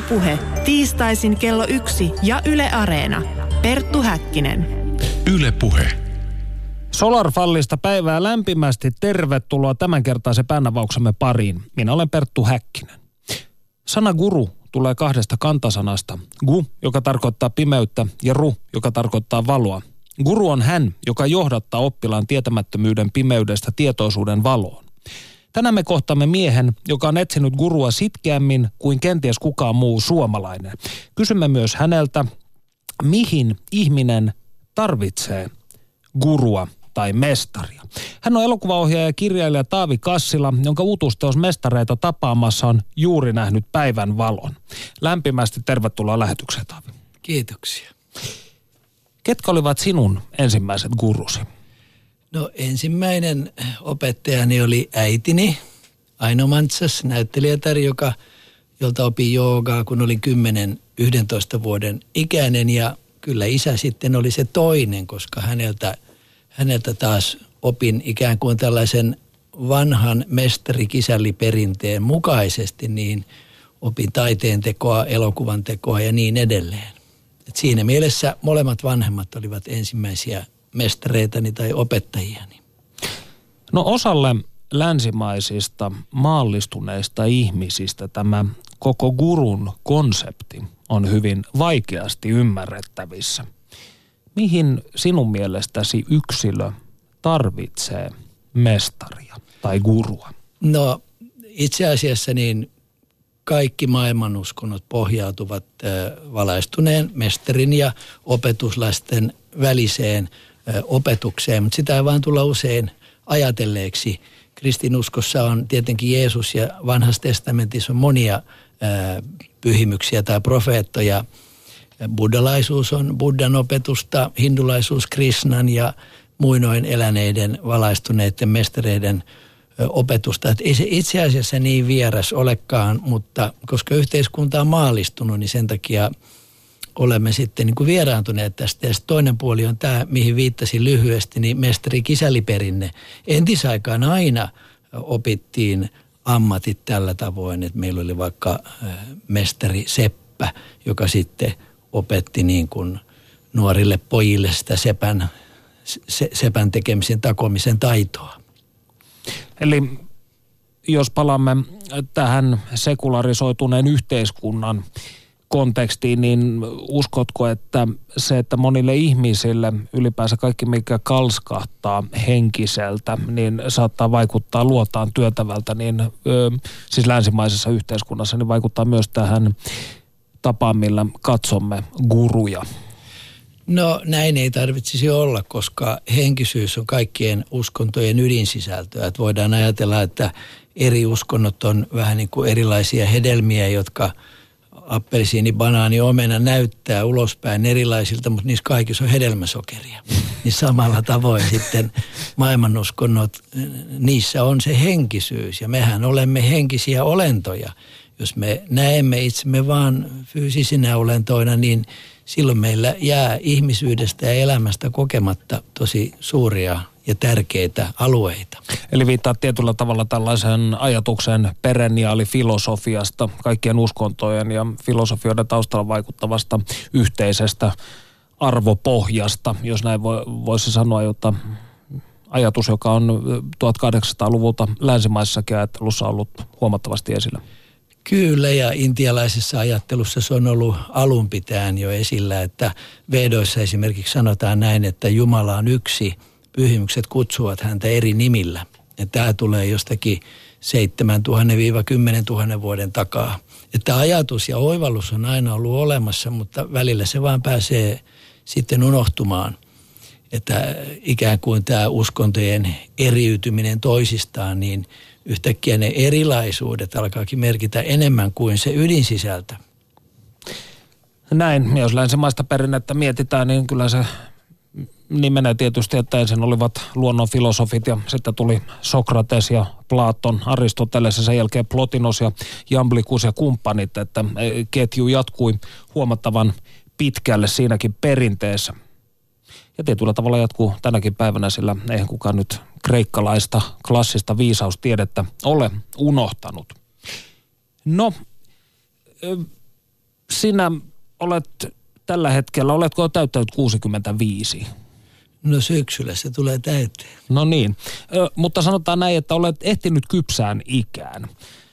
Yle Puhe, tiistaisin kello 1 ja Yle Areena. Perttu Häkkinen. Yle Puhe. Solarfallista päivää lämpimästi. Tervetuloa tämänkertaisen päänavauksemme pariin. Minä olen Perttu Häkkinen. Sana guru tulee kahdesta kantasanasta. Gu, joka tarkoittaa pimeyttä, ja ru, joka tarkoittaa valoa. Guru on hän, joka johdattaa oppilaan tietämättömyyden pimeydestä tietoisuuden valoon. Tänään me kohtaamme miehen, joka on etsinyt gurua sitkeämmin kuin kenties kukaan muu suomalainen. Kysymme myös häneltä, mihin ihminen tarvitsee gurua tai mestaria. Hän on elokuvaohjaaja ja kirjailija Taavi Kassila, jonka uutuusteos Mestareita tapaamassa on juuri nähnyt päivän valon. Lämpimästi tervetuloa lähetykseen, Taavi. Kiitoksia. Ketkä olivat sinun ensimmäiset gurusi? No ensimmäinen opettajani oli äitini, Aino Mansas, näyttelijätär, jolta opin joogaa, kun olin 10-11 vuoden ikäinen. Ja kyllä isä sitten oli se toinen, koska häneltä taas opin ikään kuin tällaisen vanhan mestarikisälliperinteen mukaisesti, niin opin taiteen tekoa, elokuvan tekoa ja niin edelleen. Et siinä mielessä molemmat vanhemmat olivat ensimmäisiä mestareitani tai opettajiani. No osalle länsimaisista maallistuneista ihmisistä tämä koko gurun konsepti on hyvin vaikeasti ymmärrettävissä. Mihin sinun mielestäsi yksilö tarvitsee mestaria tai gurua? No itse asiassa niin kaikki maailmanuskonnot pohjautuvat valaistuneen mestarin ja opetuslasten väliseen opetukseen, mutta sitä ei vaan tulla usein ajatelleeksi. Kristinuskossa on tietenkin Jeesus ja Vanhassa testamentissa on monia pyhimyksiä tai profeettoja. Buddhalaisuus on Buddhan opetusta, hindulaisuus Krishnan ja muinoin eläneiden valaistuneiden mestareiden opetusta. Et ei se itse asiassa niin vieras olekaan, mutta koska yhteiskunta on maallistunut, niin sen takia olemme sitten niin kuin vieraantuneet tästä. Ja toinen puoli on tämä, mihin viittasin lyhyesti, niin mestari-kisälliperinne. Entisaikaan aina opittiin ammatit tällä tavoin, että meillä oli vaikka mestari seppä, joka sitten opetti niin kuin nuorille pojille sitä sepän tekemisen, takomisen taitoa. Eli jos palaamme tähän sekularisoituneen yhteiskunnan kontekstiin, niin uskotko, että se, että monille ihmisille ylipäänsä kaikki, mikä kalskahtaa henkiseltä, niin saattaa vaikuttaa luotaan työtävältä, niin siis länsimaisessa yhteiskunnassa, niin vaikuttaa myös tähän tapaan, millä katsomme guruja? No näin ei tarvitsisi olla, koska henkisyys on kaikkien uskontojen ydinsisältöä. Että voidaan ajatella, että eri uskonnot on vähän niin kuin erilaisia hedelmiä, jotka appelsiini, banaani, omena näyttää ulospäin erilaisilta, mutta niissä kaikissa on hedelmäsokeria. Niin samalla tavoin sitten maailmanuskonnot, niissä on se henkisyys ja mehän olemme henkisiä olentoja. Jos me näemme itsemme vaan fyysisinä olentoina, niin silloin meillä jää ihmisyydestä ja elämästä kokematta tosi suuria ja tärkeitä alueita. Eli viittaa tietyllä tavalla tällaisen ajatuksen perenniaalifilosofiasta, kaikkien uskontojen ja filosofioiden taustalla vaikuttavasta yhteisestä arvopohjasta, jos näin voisi sanoa, jota ajatus, joka on 1800-luvulta länsimaisessakin ajattelussa ollut huomattavasti esillä. Kyllä, ja intialaisessa ajattelussa se on ollut alun pitäen jo esillä, että vedoissa esimerkiksi sanotaan näin, että Jumala on yksi, pyhimykset kutsuvat häntä eri nimillä. Ja tämä tulee jostakin 7,000–10,000 vuoden takaa. Että ajatus ja oivallus on aina ollut olemassa, mutta välillä se vaan pääsee sitten unohtumaan. Että ikään kuin tämä uskontojen eriytyminen toisistaan, niin yhtäkkiä ne erilaisuudet alkaakin merkitä enemmän kuin se ydinsisältö. Näin, jos länsimaista perinnettä mietitään, niin kyllä se niin menee tietysti, että ensin olivat luonnonfilosofit ja sitten tuli Sokrates ja Platon, Aristoteles ja sen jälkeen Plotinos ja Jamblikus ja kumppanit, että ketju jatkui huomattavan pitkälle siinäkin perinteessä. Ja tietyllä tavalla jatkuu tänäkin päivänä, sillä eihän kukaan nyt kreikkalaista klassista viisaustiedettä ole unohtanut. No, sinä olet tällä hetkellä, oletko täyttänyt 65? No syksyllä se tulee täyteen. No niin, mutta sanotaan näin, että olet ehtinyt kypsään ikään.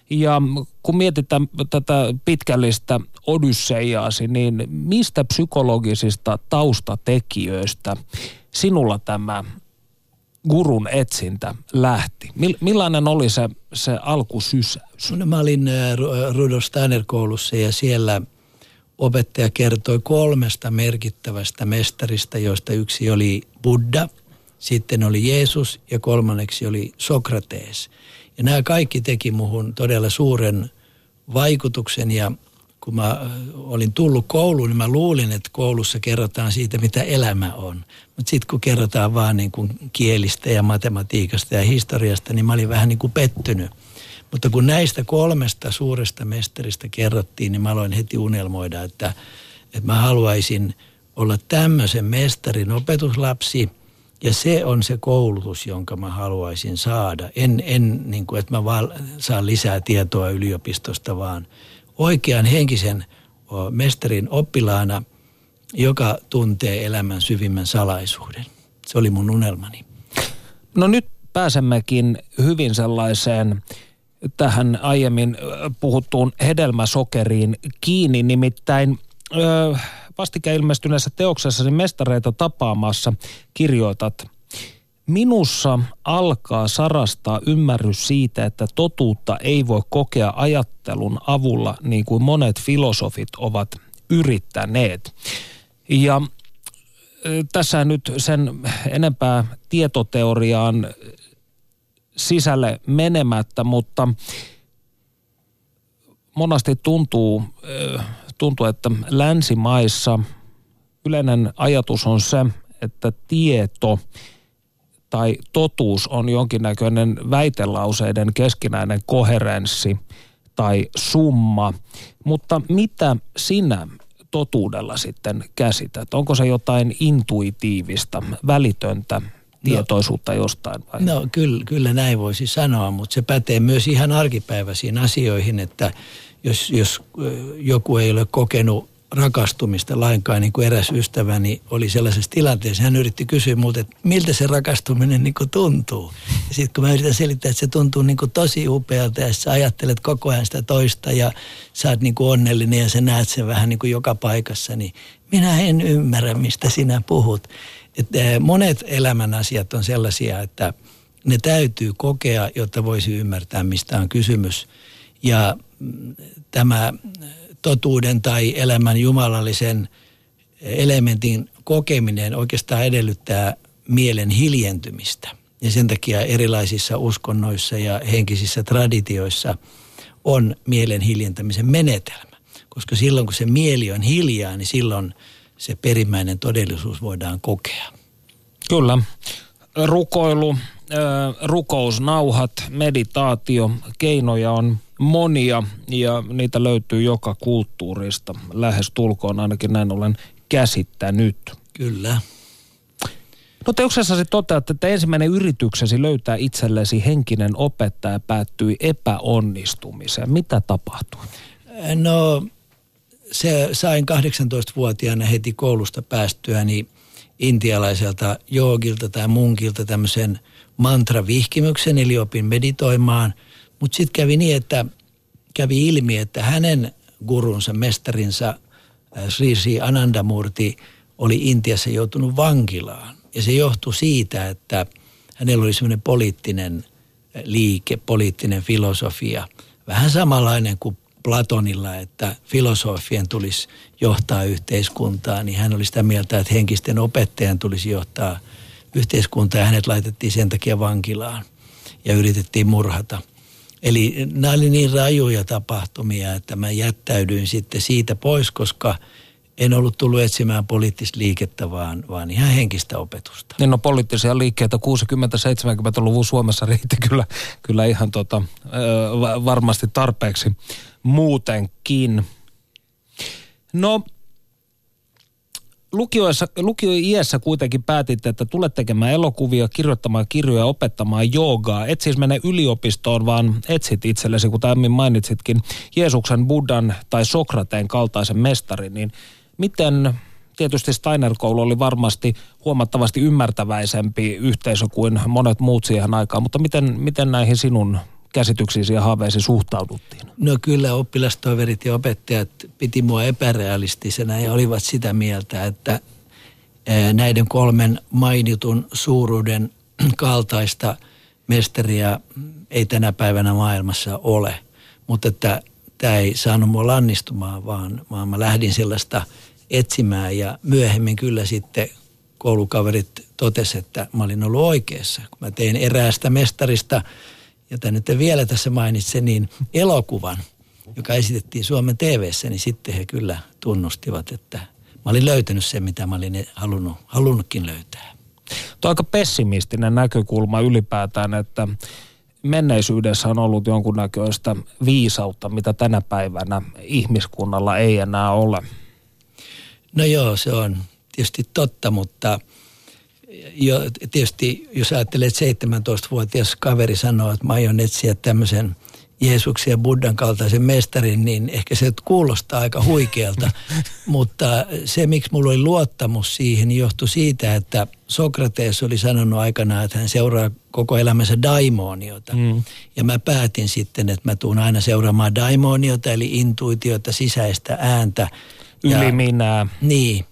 Ja kun mietitään tätä pitkällistä odysseiaasi, niin mistä psykologisista taustatekijöistä sinulla tämä gurun etsintä lähti? Millainen oli se alkusysäys? No, mä olin Rudolf Steiner-koulussa ja siellä opettaja kertoi 3 merkittävästä mestarista, joista yksi oli Buddha, sitten oli Jeesus ja 3. oli Sokrates. Ja nämä kaikki teki muhun todella suuren vaikutuksen ja kun mä olin tullut kouluun, niin mä luulin, että koulussa kerrotaan siitä, mitä elämä on. Mutta sitten kun kerrotaan vaan niin kuin kielistä ja matematiikasta ja historiasta, niin mä olin vähän niin kuin pettynyt. Mutta kun näistä 3 suuresta mestarista kerrottiin, niin mä aloin heti unelmoida, että mä haluaisin olla tämmöisen mestarin opetuslapsi. Ja se on se koulutus, jonka mä haluaisin saada. En niin kuin, että mä vaan saan lisää tietoa yliopistosta, vaan oikean henkisen mestarin oppilaana, joka tuntee elämän syvimmän salaisuuden. Se oli mun unelmani. No nyt pääsemmekin hyvin sellaiseen tähän aiemmin puhuttuun hedelmäsokeriin kiinni, nimittäin vastikään ilmestyneessä teoksessasi mestareita tapaamassa kirjoitat: minussa alkaa sarastaa ymmärrys siitä, että totuutta ei voi kokea ajattelun avulla niin kuin monet filosofit ovat yrittäneet. Ja tässä nyt sen enempää tietoteoriaan sisälle menemättä, mutta monasti tuntuu, että länsimaissa yleinen ajatus on se, että tieto tai totuus on jonkinnäköinen väitelauseiden keskinäinen koherenssi tai summa. Mutta mitä sinä totuudella sitten käsität? Onko se jotain intuitiivista, välitöntä tietoisuutta jostain vai? No kyllä näin voisi sanoa, mutta se pätee myös ihan arkipäiväisiin asioihin, että jos joku ei ole kokenut rakastumista lainkaan, niin kuin eräs ystäväni oli sellaisessa tilanteessa, hän yritti kysyä multa, että miltä se rakastuminen niin kuin tuntuu. Ja sitten kun mä yritän selittää, että se tuntuu niin kuin tosi upealta ja sä ajattelet koko ajan sitä toista ja sä oot niin kuin onnellinen ja sä näet sen vähän niin kuin joka paikassa, niin minä en ymmärrä, mistä sinä puhut. Että monet elämän asiat on sellaisia, että ne täytyy kokea, jotta voisi ymmärtää, mistä on kysymys. Ja tämä totuuden tai elämän jumalallisen elementin kokeminen oikeastaan edellyttää mielen hiljentymistä. Ja sen takia erilaisissa uskonnoissa ja henkisissä traditioissa on mielen hiljentämisen menetelmä. Koska silloin, kun se mieli on hiljaa, niin silloin se perimmäinen todellisuus voidaan kokea. Kyllä. Rukoilu, rukousnauhat, meditaatio, keinoja on monia ja niitä löytyy joka kulttuurista. Lähestulkoon ainakin näin olen käsittänyt. Kyllä. No teoksessasi toteat, että ensimmäinen yrityksesi löytää itsellesi henkinen opettaja päättyi epäonnistumiseen. Mitä tapahtui? No se sain 18-vuotiaana heti koulusta päästyäni intialaiselta joogilta tai munkilta tämmöisen mantravihkimyksen, eli opin meditoimaan. Mutta sitten kävi niin, että kävi ilmi, että hänen gurunsa, mestarinsa Sri Sri Anandamurti oli Intiassa joutunut vankilaan. Ja se johtui siitä, että hänellä oli semmoinen poliittinen liike, poliittinen filosofia. Vähän samanlainen kuin Platonilla, että filosofien tulisi johtaa yhteiskuntaa, niin hän oli sitä mieltä, että henkisten opettajan tulisi johtaa yhteiskuntaa ja hänet laitettiin sen takia vankilaan ja yritettiin murhata. Eli nämä oli niin rajuja tapahtumia, että mä jättäydyin sitten siitä pois, koska en ollut tullut etsimään poliittista liikettä, vaan ihan henkistä opetusta. Niin no poliittisia liikkeitä 60-70-luvun Suomessa riitti kyllä ihan varmasti tarpeeksi muutenkin. No lukioiässä kuitenkin päätitte, että tulet tekemään elokuvia, kirjoittamaan kirjoja, opettamaan joogaa. Et siis mene yliopistoon, vaan etsit itsellesi, kuten aiemmin mainitsitkin, Jeesuksen, Buddhan tai Sokrateen kaltaisen mestarin. Niin miten, tietysti Steiner-koulu oli varmasti huomattavasti ymmärtäväisempi yhteisö kuin monet muut siihen aikaan, mutta miten näihin sinun käsityksiisi ja haaveisiin suhtauduttiin? No kyllä oppilastoverit ja opettajat piti mua epärealistisena ja olivat sitä mieltä, että näiden kolmen mainitun suuruuden kaltaista mestaria ei tänä päivänä maailmassa ole. Mutta että tämä ei saanut mua lannistumaan, vaan mä lähdin sellaista etsimään ja myöhemmin kyllä sitten koulukaverit totesi, että mä olin ollut oikeassa. Kun mä tein eräästä mestarista, jota nyt vielä tässä mainitsen, niin elokuvan, joka esitettiin Suomen TV:ssä, niin sitten he kyllä tunnustivat, että mä olin löytänyt sen, mitä mä olin halunnutkin löytää. Tuo aika pessimistinen näkökulma ylipäätään, että menneisyydessä on ollut jonkunnäköistä viisautta, mitä tänä päivänä ihmiskunnalla ei enää ole. No joo, se on tietysti totta, mutta tietysti jos ajattelee, että 17-vuotias kaveri sanoo, että mä aion etsiä tämmöisen Jeesuksen ja Buddhan kaltaisen mestarin, niin ehkä se kuulostaa aika huikealta. Mutta se, miksi mulla oli luottamus siihen, johtui siitä, että Sokrates oli sanonut aikanaan, että hän seuraa koko elämänsä daimoniota. Ja mä päätin sitten, että mä tuun aina seuraamaan daimoniota, eli intuitiota, sisäistä ääntä. Yliminää. Niin,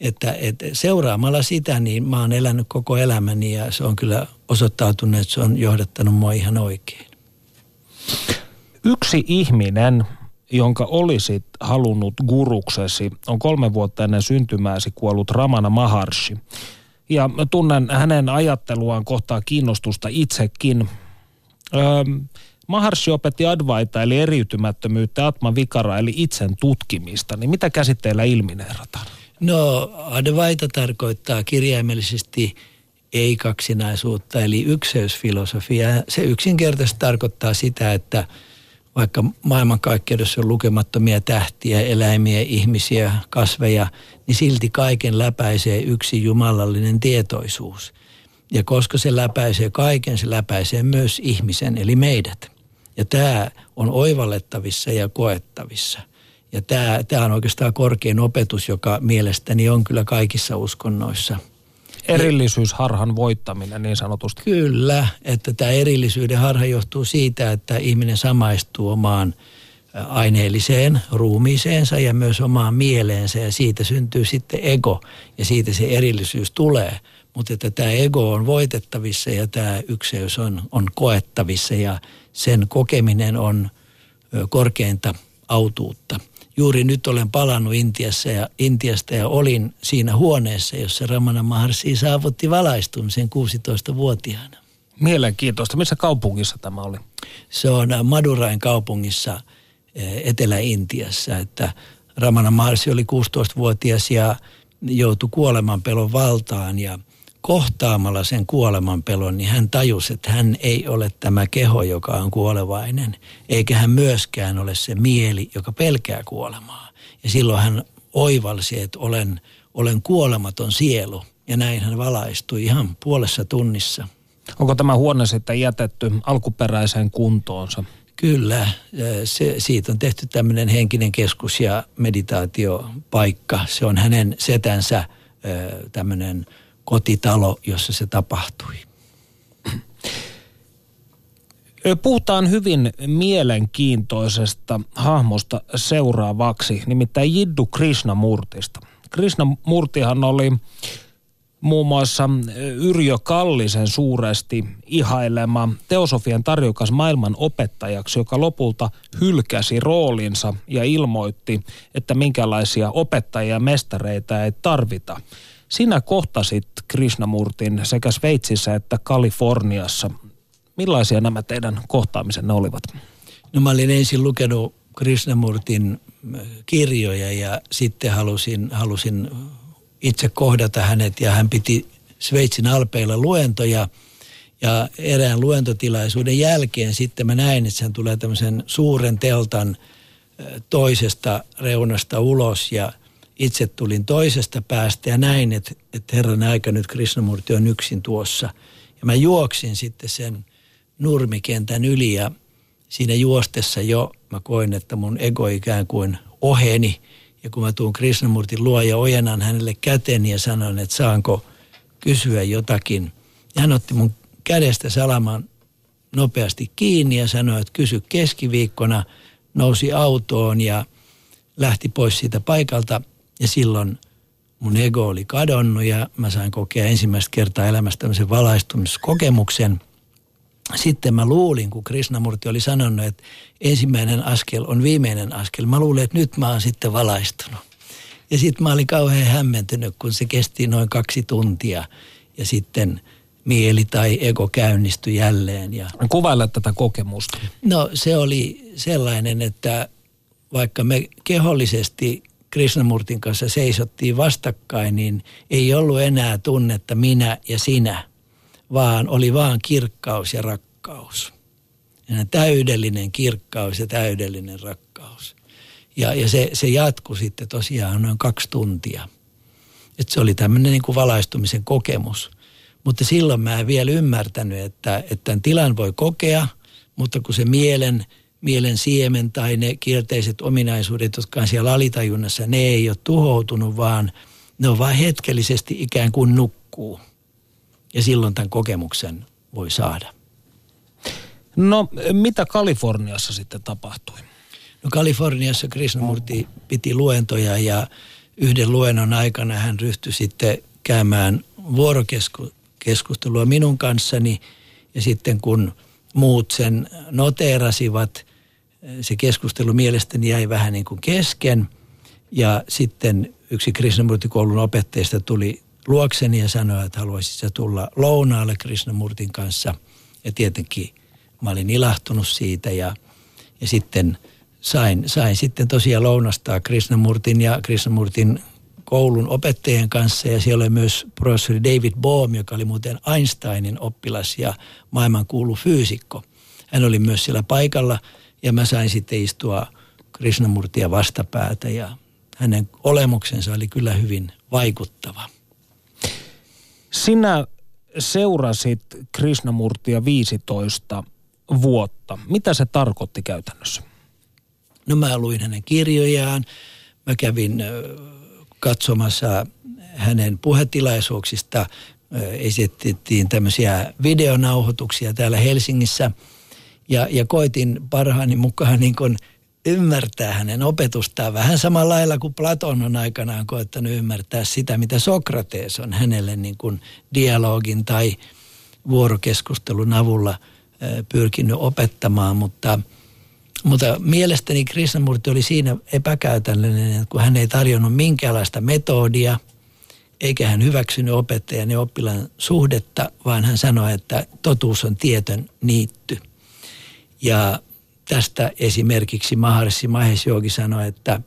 että seuraamalla sitä, niin mä oon elänyt koko elämäni ja se on kyllä osoittautunut, että se on johdattanut mua ihan oikein. Yksi ihminen, jonka olisit halunnut guruksesi, on 3 vuotta ennen syntymääsi kuollut Ramana Maharshi. Ja tunnen hänen ajatteluaan kohtaa kiinnostusta itsekin. Maharshi opetti Advaita eli eriytymättömyyttä, Atma Vikara eli itsen tutkimista. Niin mitä käsitteillä ilmineerataan? No Advaita tarkoittaa kirjaimellisesti ei-kaksinaisuutta eli ykseysfilosofia. Se yksinkertaisesti tarkoittaa sitä, että vaikka maailmankaikkeudessa on lukemattomia tähtiä, eläimiä, ihmisiä, kasveja, niin silti kaiken läpäisee yksi jumalallinen tietoisuus. Ja koska se läpäisee kaiken, se läpäisee myös ihmisen eli meidät. Ja tämä on oivallettavissa ja koettavissa. Ja tämä on oikeastaan korkein opetus, joka mielestäni on kyllä kaikissa uskonnoissa. Erillisyysharhan voittaminen niin sanotusti. Kyllä, että tämä erillisyyden harha johtuu siitä, että ihminen samaistuu omaan aineelliseen ruumiiseensa ja myös omaan mieleensä. Ja siitä syntyy sitten ego ja siitä se erillisyys tulee. Mutta että tämä ego on voitettavissa ja tämä ykseys on koettavissa ja sen kokeminen on korkeinta autuutta. Juuri nyt olen palannut Intiasta ja olin siinä huoneessa, jossa Ramana Maharshi saavutti valaistumisen 16-vuotiaana. Mielenkiintoista. Missä kaupungissa tämä oli? Se on Madurain kaupungissa Etelä-Intiassa. Että Ramana Maharshi oli 16-vuotias ja joutui kuolemanpelon valtaan ja kohtaamalla sen kuolemanpelon, niin hän tajusi, että hän ei ole tämä keho, joka on kuolevainen, eikä hän myöskään ole se mieli, joka pelkää kuolemaa. Ja silloin hän oivalsi, että olen kuolematon sielu, ja näin hän valaistui ihan puolessa tunnissa. Onko tämä huone sitten jätetty alkuperäiseen kuntoonsa? Kyllä, siitä on tehty tämmöinen henkinen keskus ja meditaatiopaikka. Se on hänen setänsä tämmöinen kotitalo, jossa se tapahtui. Puhutaan hyvin mielenkiintoisesta hahmosta seuraavaksi, nimittäin Jiddu Krishnamurtista. Krishnamurtihan oli muun muassa Yrjö Kallisen suuresti ihailema teosofian tarjokas maailman opettajaksi, joka lopulta hylkäsi roolinsa ja ilmoitti, että minkälaisia opettajia ja mestareita ei tarvita. Sinä kohtasit Krishnamurtin sekä Sveitsissä että Kaliforniassa. Millaisia nämä teidän kohtaamisenne olivat? No mä olin ensin lukenut Krishnamurtin kirjoja ja sitten halusin itse kohdata hänet ja hän piti Sveitsin alpeilla luentoja ja erään luentotilaisuuden jälkeen sitten mä näin, että hän tulee tämmöisen suuren teltan toisesta reunasta ulos ja itse tulin toisesta päästä ja näin, että herran aika nyt Krishnamurti on yksin tuossa. Ja mä juoksin sitten sen nurmikentän yli ja siinä juostessa jo mä koin, että mun ego ikään kuin oheni. Ja kun mä tuun Krishnamurtin luo ja ojennan hänelle käteni ja sanon, että saanko kysyä jotakin. Ja hän otti mun kädestä salaman nopeasti kiinni ja sanoi, että kysy keskiviikkona, nousi autoon ja lähti pois siitä paikalta. Ja silloin mun ego oli kadonnut ja mä sain kokea ensimmäistä kertaa elämässä tämmöisen valaistumiskokemuksen. Sitten mä luulin, kun Krishnamurti oli sanonut, että ensimmäinen askel on viimeinen askel. Mä luulin, että nyt mä oon sitten valaistunut. Ja sitten mä olin kauhean hämmentynyt, kun se kesti noin 2 tuntia. Ja sitten mieli tai ego käynnistyi jälleen. Ja kuvailla tätä kokemusta. No se oli sellainen, että vaikka me kehollisesti Krishnamurtin kanssa seisottiin vastakkain, niin ei ollut enää tunnetta minä ja sinä, vaan oli vaan kirkkaus ja rakkaus. Ja täydellinen kirkkaus ja täydellinen rakkaus. Ja se jatkui sitten tosiaan noin 2 tuntia. Et se oli tämmöinen niin kuin valaistumisen kokemus. Mutta silloin mä en vielä ymmärtänyt, että tämän tilan voi kokea, mutta kun se mielen siemen tai ne kielteiset ominaisuudet, jotka on siellä alitajunnassa, ne ei ole tuhoutunut, vaan ne on vain hetkellisesti ikään kuin nukkuu. Ja silloin tämän kokemuksen voi saada. No, mitä Kaliforniassa sitten tapahtui? No, Kaliforniassa Krishnamurti piti luentoja ja yhden luennon aikana hän ryhtyi sitten käymään vuorokeskustelua minun kanssani. Ja sitten kun muut sen noteerasivat, se keskustelu mielestäni jäi vähän niin kuin kesken. Ja sitten yksi Krishnamurti-koulun opettajista tuli luokseni ja sanoi, että haluaisitko tulla lounaalle Krishnamurtin kanssa. Ja tietenkin mä olin ilahtunut siitä ja sitten sain sitten tosiaan lounastaa Krishnamurtin ja Krishnamurtin koulun opettajien kanssa. Ja siellä oli myös professori David Bohm, joka oli muuten Einsteinin oppilas ja maailmankuulu fyysikko. Hän oli myös siellä paikalla ja mä sain sitten istua Krishnamurtia vastapäätä ja hänen olemuksensa oli kyllä hyvin vaikuttava. Sinä seurasit Krishnamurtia 15 vuotta. Mitä se tarkoitti käytännössä? No mä luin hänen kirjojaan. Mä kävin katsomassa hänen puhetilaisuuksista. Esitettiin tämmöisiä videonauhoituksia täällä Helsingissä. Ja koitin parhaani mukaan niin kun ymmärtää hänen opetustaan vähän samalla lailla kuin Platon on aikanaan koettanut ymmärtää sitä, mitä Sokrates on hänelle niin kuin dialogin tai vuorokeskustelun avulla pyrkinyt opettamaan, mutta mielestäni Krishnamurti oli siinä epäkäytännöllinen, kun hän ei tarjonnut minkäänlaista metodia, eikä hän hyväksynyt opettajan ja oppilaan suhdetta, vaan hän sanoi, että totuus on tietön niitty. Ja tästä esimerkiksi Maharishi Mahesh Yogi sanoi, että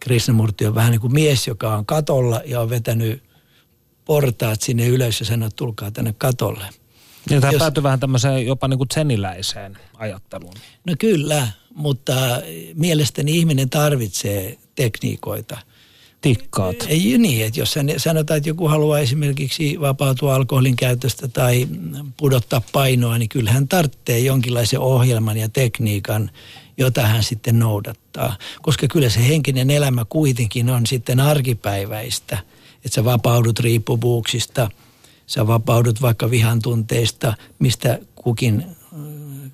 Krishnamurti on vähän niin kuin mies, joka on katolla ja on vetänyt portaat sinne ylös ja sanoi, että tulkaa tänne katolle. Ja tämä päätyi vähän tämmöiseen jopa niin kuin tseniläiseen ajatteluun. No kyllä, mutta mielestäni ihminen tarvitsee tekniikoita. Tikkaat. Ei niin, että jos sanotaan, että joku haluaa esimerkiksi vapautua alkoholin käytöstä tai pudottaa painoa, niin kyllä hän tarvitsee jonkinlaisen ohjelman ja tekniikan, jota hän sitten noudattaa. Koska kyllä se henkinen elämä kuitenkin on sitten arkipäiväistä, että sä vapaudut riippuvuuksista, sä vapaudut vaikka vihan tunteista,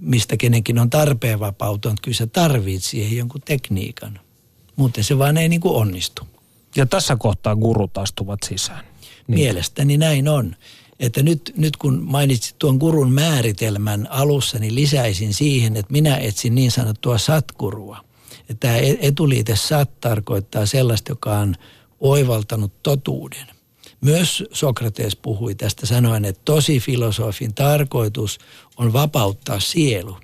mistä kenenkin on tarpeen vapautua, kyllä sä tarvitset siihen jonkun tekniikan. Muuten se vaan ei niin kuin onnistu. Ja tässä kohtaa gurut astuvat sisään. Niin. Mielestäni näin on. Että nyt kun mainitsit tuon gurun määritelmän alussa, niin lisäisin siihen, että minä etsin niin sanottua satgurua. Tämä etuliite sat tarkoittaa sellaista, joka on oivaltanut totuuden. Myös Sokrates puhui tästä sanoen, että tosi filosofin tarkoitus on vapauttaa sielu.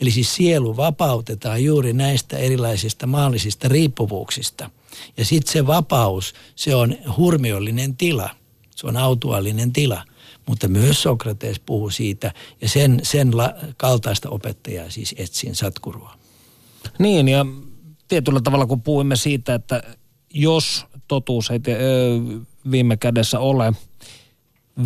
Eli siis sielu vapautetaan juuri näistä erilaisista maallisista riippuvuuksista. Ja sitten se vapaus, se on hurmiollinen tila, se on autuallinen tila. Mutta myös Sokrates puhuu siitä ja sen kaltaista opettajaa siis etsin satgurua. Niin ja tietyllä tavalla kun puhuimme siitä, että jos totuus ei viime kädessä ole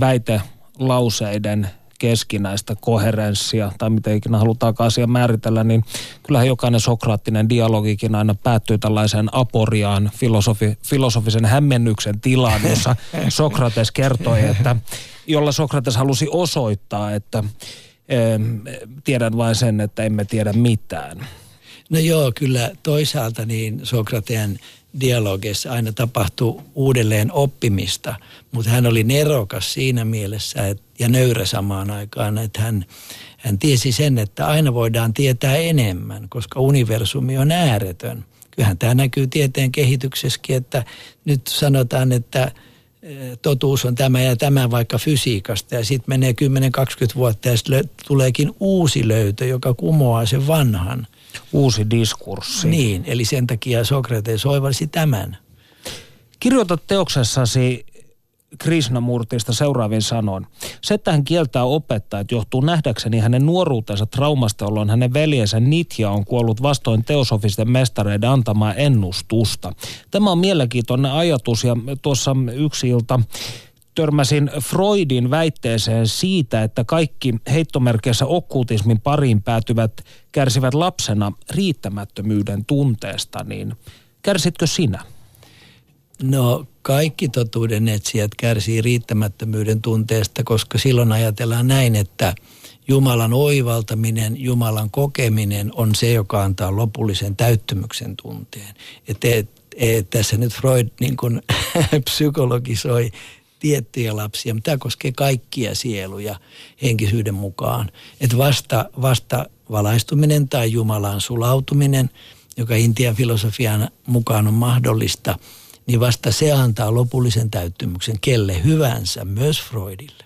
väitelauseiden keskinäistä koherenssia tai mitä ikinä halutaankaan asiaa määritellä, niin kyllähän jokainen sokraattinen dialogikin aina päättyy tällaiseen aporiaan, filosofisen hämmennyksen tilaan, jossa Sokrates kertoi, että jolla Sokrates halusi osoittaa, että tiedän vain sen, että emme tiedä mitään. No joo, kyllä toisaalta niin Sokrateen dialogeissa aina tapahtuu uudelleen oppimista, mutta hän oli nerokas siinä mielessä ja nöyrä samaan aikaan, että hän tiesi sen, että aina voidaan tietää enemmän, koska universumi on ääretön. Kyllähän tämä näkyy tieteen kehityksessäkin, että nyt sanotaan, että totuus on tämä ja tämä vaikka fysiikasta ja sitten menee 10-20 vuotta ja sitten tuleekin uusi löytö, joka kumoaa sen vanhan. Uusi diskurssi. Niin, eli sen takia Sokrates oivalsi tämän. Kirjoitat teoksessasi Krishnamurtista seuraavin sanoin. Se, että hän kieltää opettajat, johtuu nähdäkseni hänen nuoruutensa traumasta, jolloin hänen veljensä Nitya on kuollut vastoin teosofisten mestareiden antamaa ennustusta. Tämä on mielenkiintoinen ajatus ja tuossa yksi ilta törmäsin Freudin väitteeseen siitä, että kaikki heittomerkeissä okkultismin pariin päätyvät kärsivät lapsena riittämättömyyden tunteesta, niin kärsitkö sinä? No kaikki totuuden etsijät kärsii riittämättömyyden tunteesta, koska silloin ajatellaan näin, että Jumalan oivaltaminen, Jumalan kokeminen on se, joka antaa lopullisen täyttymyksen tunteen. Tässä nyt Freud niin kuin psykologisoi tiettyjä lapsia, mutta tämä koskee kaikkia sieluja henkisyyden mukaan. Että vasta valaistuminen tai Jumalaan sulautuminen, joka Intian filosofian mukaan on mahdollista, niin vasta se antaa lopullisen täyttymyksen kelle hyvänsä, myös Freudille.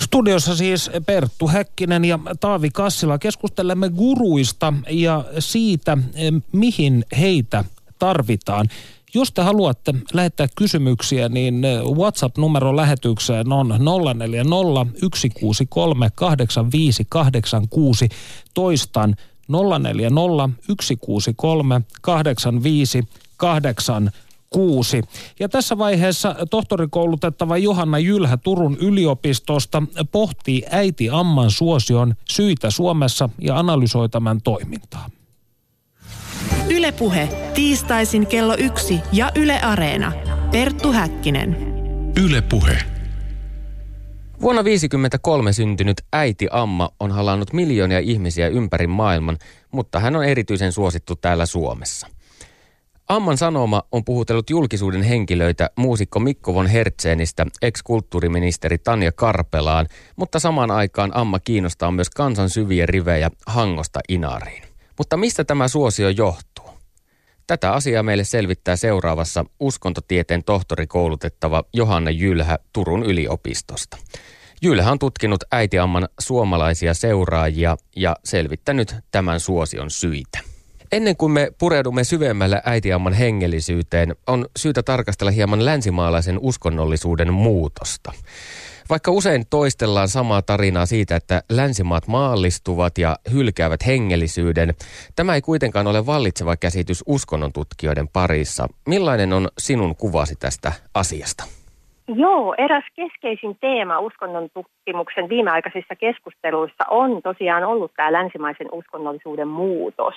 Studiossa siis Perttu Häkkinen ja Taavi Kassila. Keskustelemme guruista ja siitä, mihin heitä tarvitaan. Jos te haluatte lähettää kysymyksiä, niin WhatsApp-numero lähetykseen on 040 163 8586. Toistan 040 163 8586. Ja tässä vaiheessa tohtorikoulutettava Johanna Jylhä Turun yliopistosta pohtii Äiti Amman suosion syitä Suomessa ja analysoi tämän toimintaa. Yle Puhe, tiistaisin kello 1 ja Yle Areena. Perttu Häkkinen. Yle Puhe. Vuonna 1953 syntynyt äiti Amma on halannut miljoonia ihmisiä ympäri maailman, mutta hän on erityisen suosittu täällä Suomessa. Amman sanoma on puhutellut julkisuuden henkilöitä muusikko Mikko Von Hertzenistä ex-kulttuuriministeri Tanja Karpelaan, mutta samaan aikaan Amma kiinnostaa myös kansan syviä rivejä Hangosta Inariin. Mutta mistä tämä suosio johtuu? Tätä asiaa meille selvittää seuraavassa uskontotieteen tohtorikoulutettava Johanna Jylhä Turun yliopistosta. Jylhä on tutkinut Äiti Amman suomalaisia seuraajia ja selvittänyt tämän suosion syitä. Ennen kuin me pureudumme syvemmälle Äiti Amman hengellisyyteen, on syytä tarkastella hieman länsimaalaisen uskonnollisuuden muutosta. Vaikka usein toistellaan samaa tarinaa siitä, että länsimaat maallistuvat ja hylkäävät hengellisyyden, tämä ei kuitenkaan ole vallitseva käsitys uskonnontutkijoiden parissa. Millainen on sinun kuvasi tästä asiasta? Joo, eräs keskeisin teema uskonnontutkimuksen viimeaikaisissa keskusteluissa on tosiaan ollut tämä länsimaisen uskonnollisuuden muutos.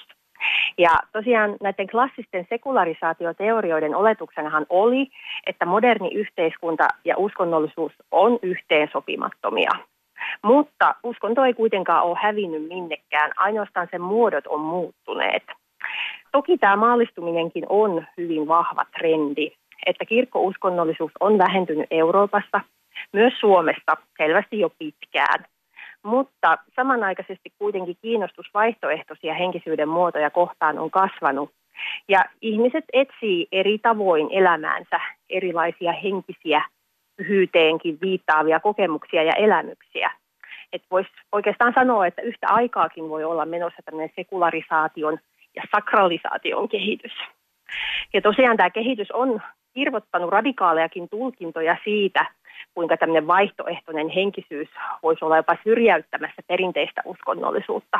Ja tosiaan näiden klassisten sekularisaatioteorioiden oletuksenahan oli, että moderni yhteiskunta ja uskonnollisuus on yhteensopimattomia. Mutta uskonto ei kuitenkaan ole hävinnyt minnekään, ainoastaan sen muodot on muuttuneet. Toki tämä maallistuminenkin on hyvin vahva trendi, että kirkkouskonnollisuus on vähentynyt Euroopassa, myös Suomessa selvästi jo pitkään. Mutta samanaikaisesti kuitenkin kiinnostus vaihtoehtoisia henkisyyden muotoja kohtaan on kasvanut. Ja ihmiset etsii eri tavoin elämäänsä erilaisia henkisiä pyhyyteenkin viittaavia kokemuksia ja elämyksiä. Että voisi oikeastaan sanoa, että yhtä aikaakin voi olla menossa tämmöinen sekularisaation ja sakralisaation kehitys. Ja tosiaan tämä kehitys on kirvottanut radikaalejakin tulkintoja siitä, kuinka tämmöinen vaihtoehtoinen henkisyys voisi olla jopa syrjäyttämässä perinteistä uskonnollisuutta.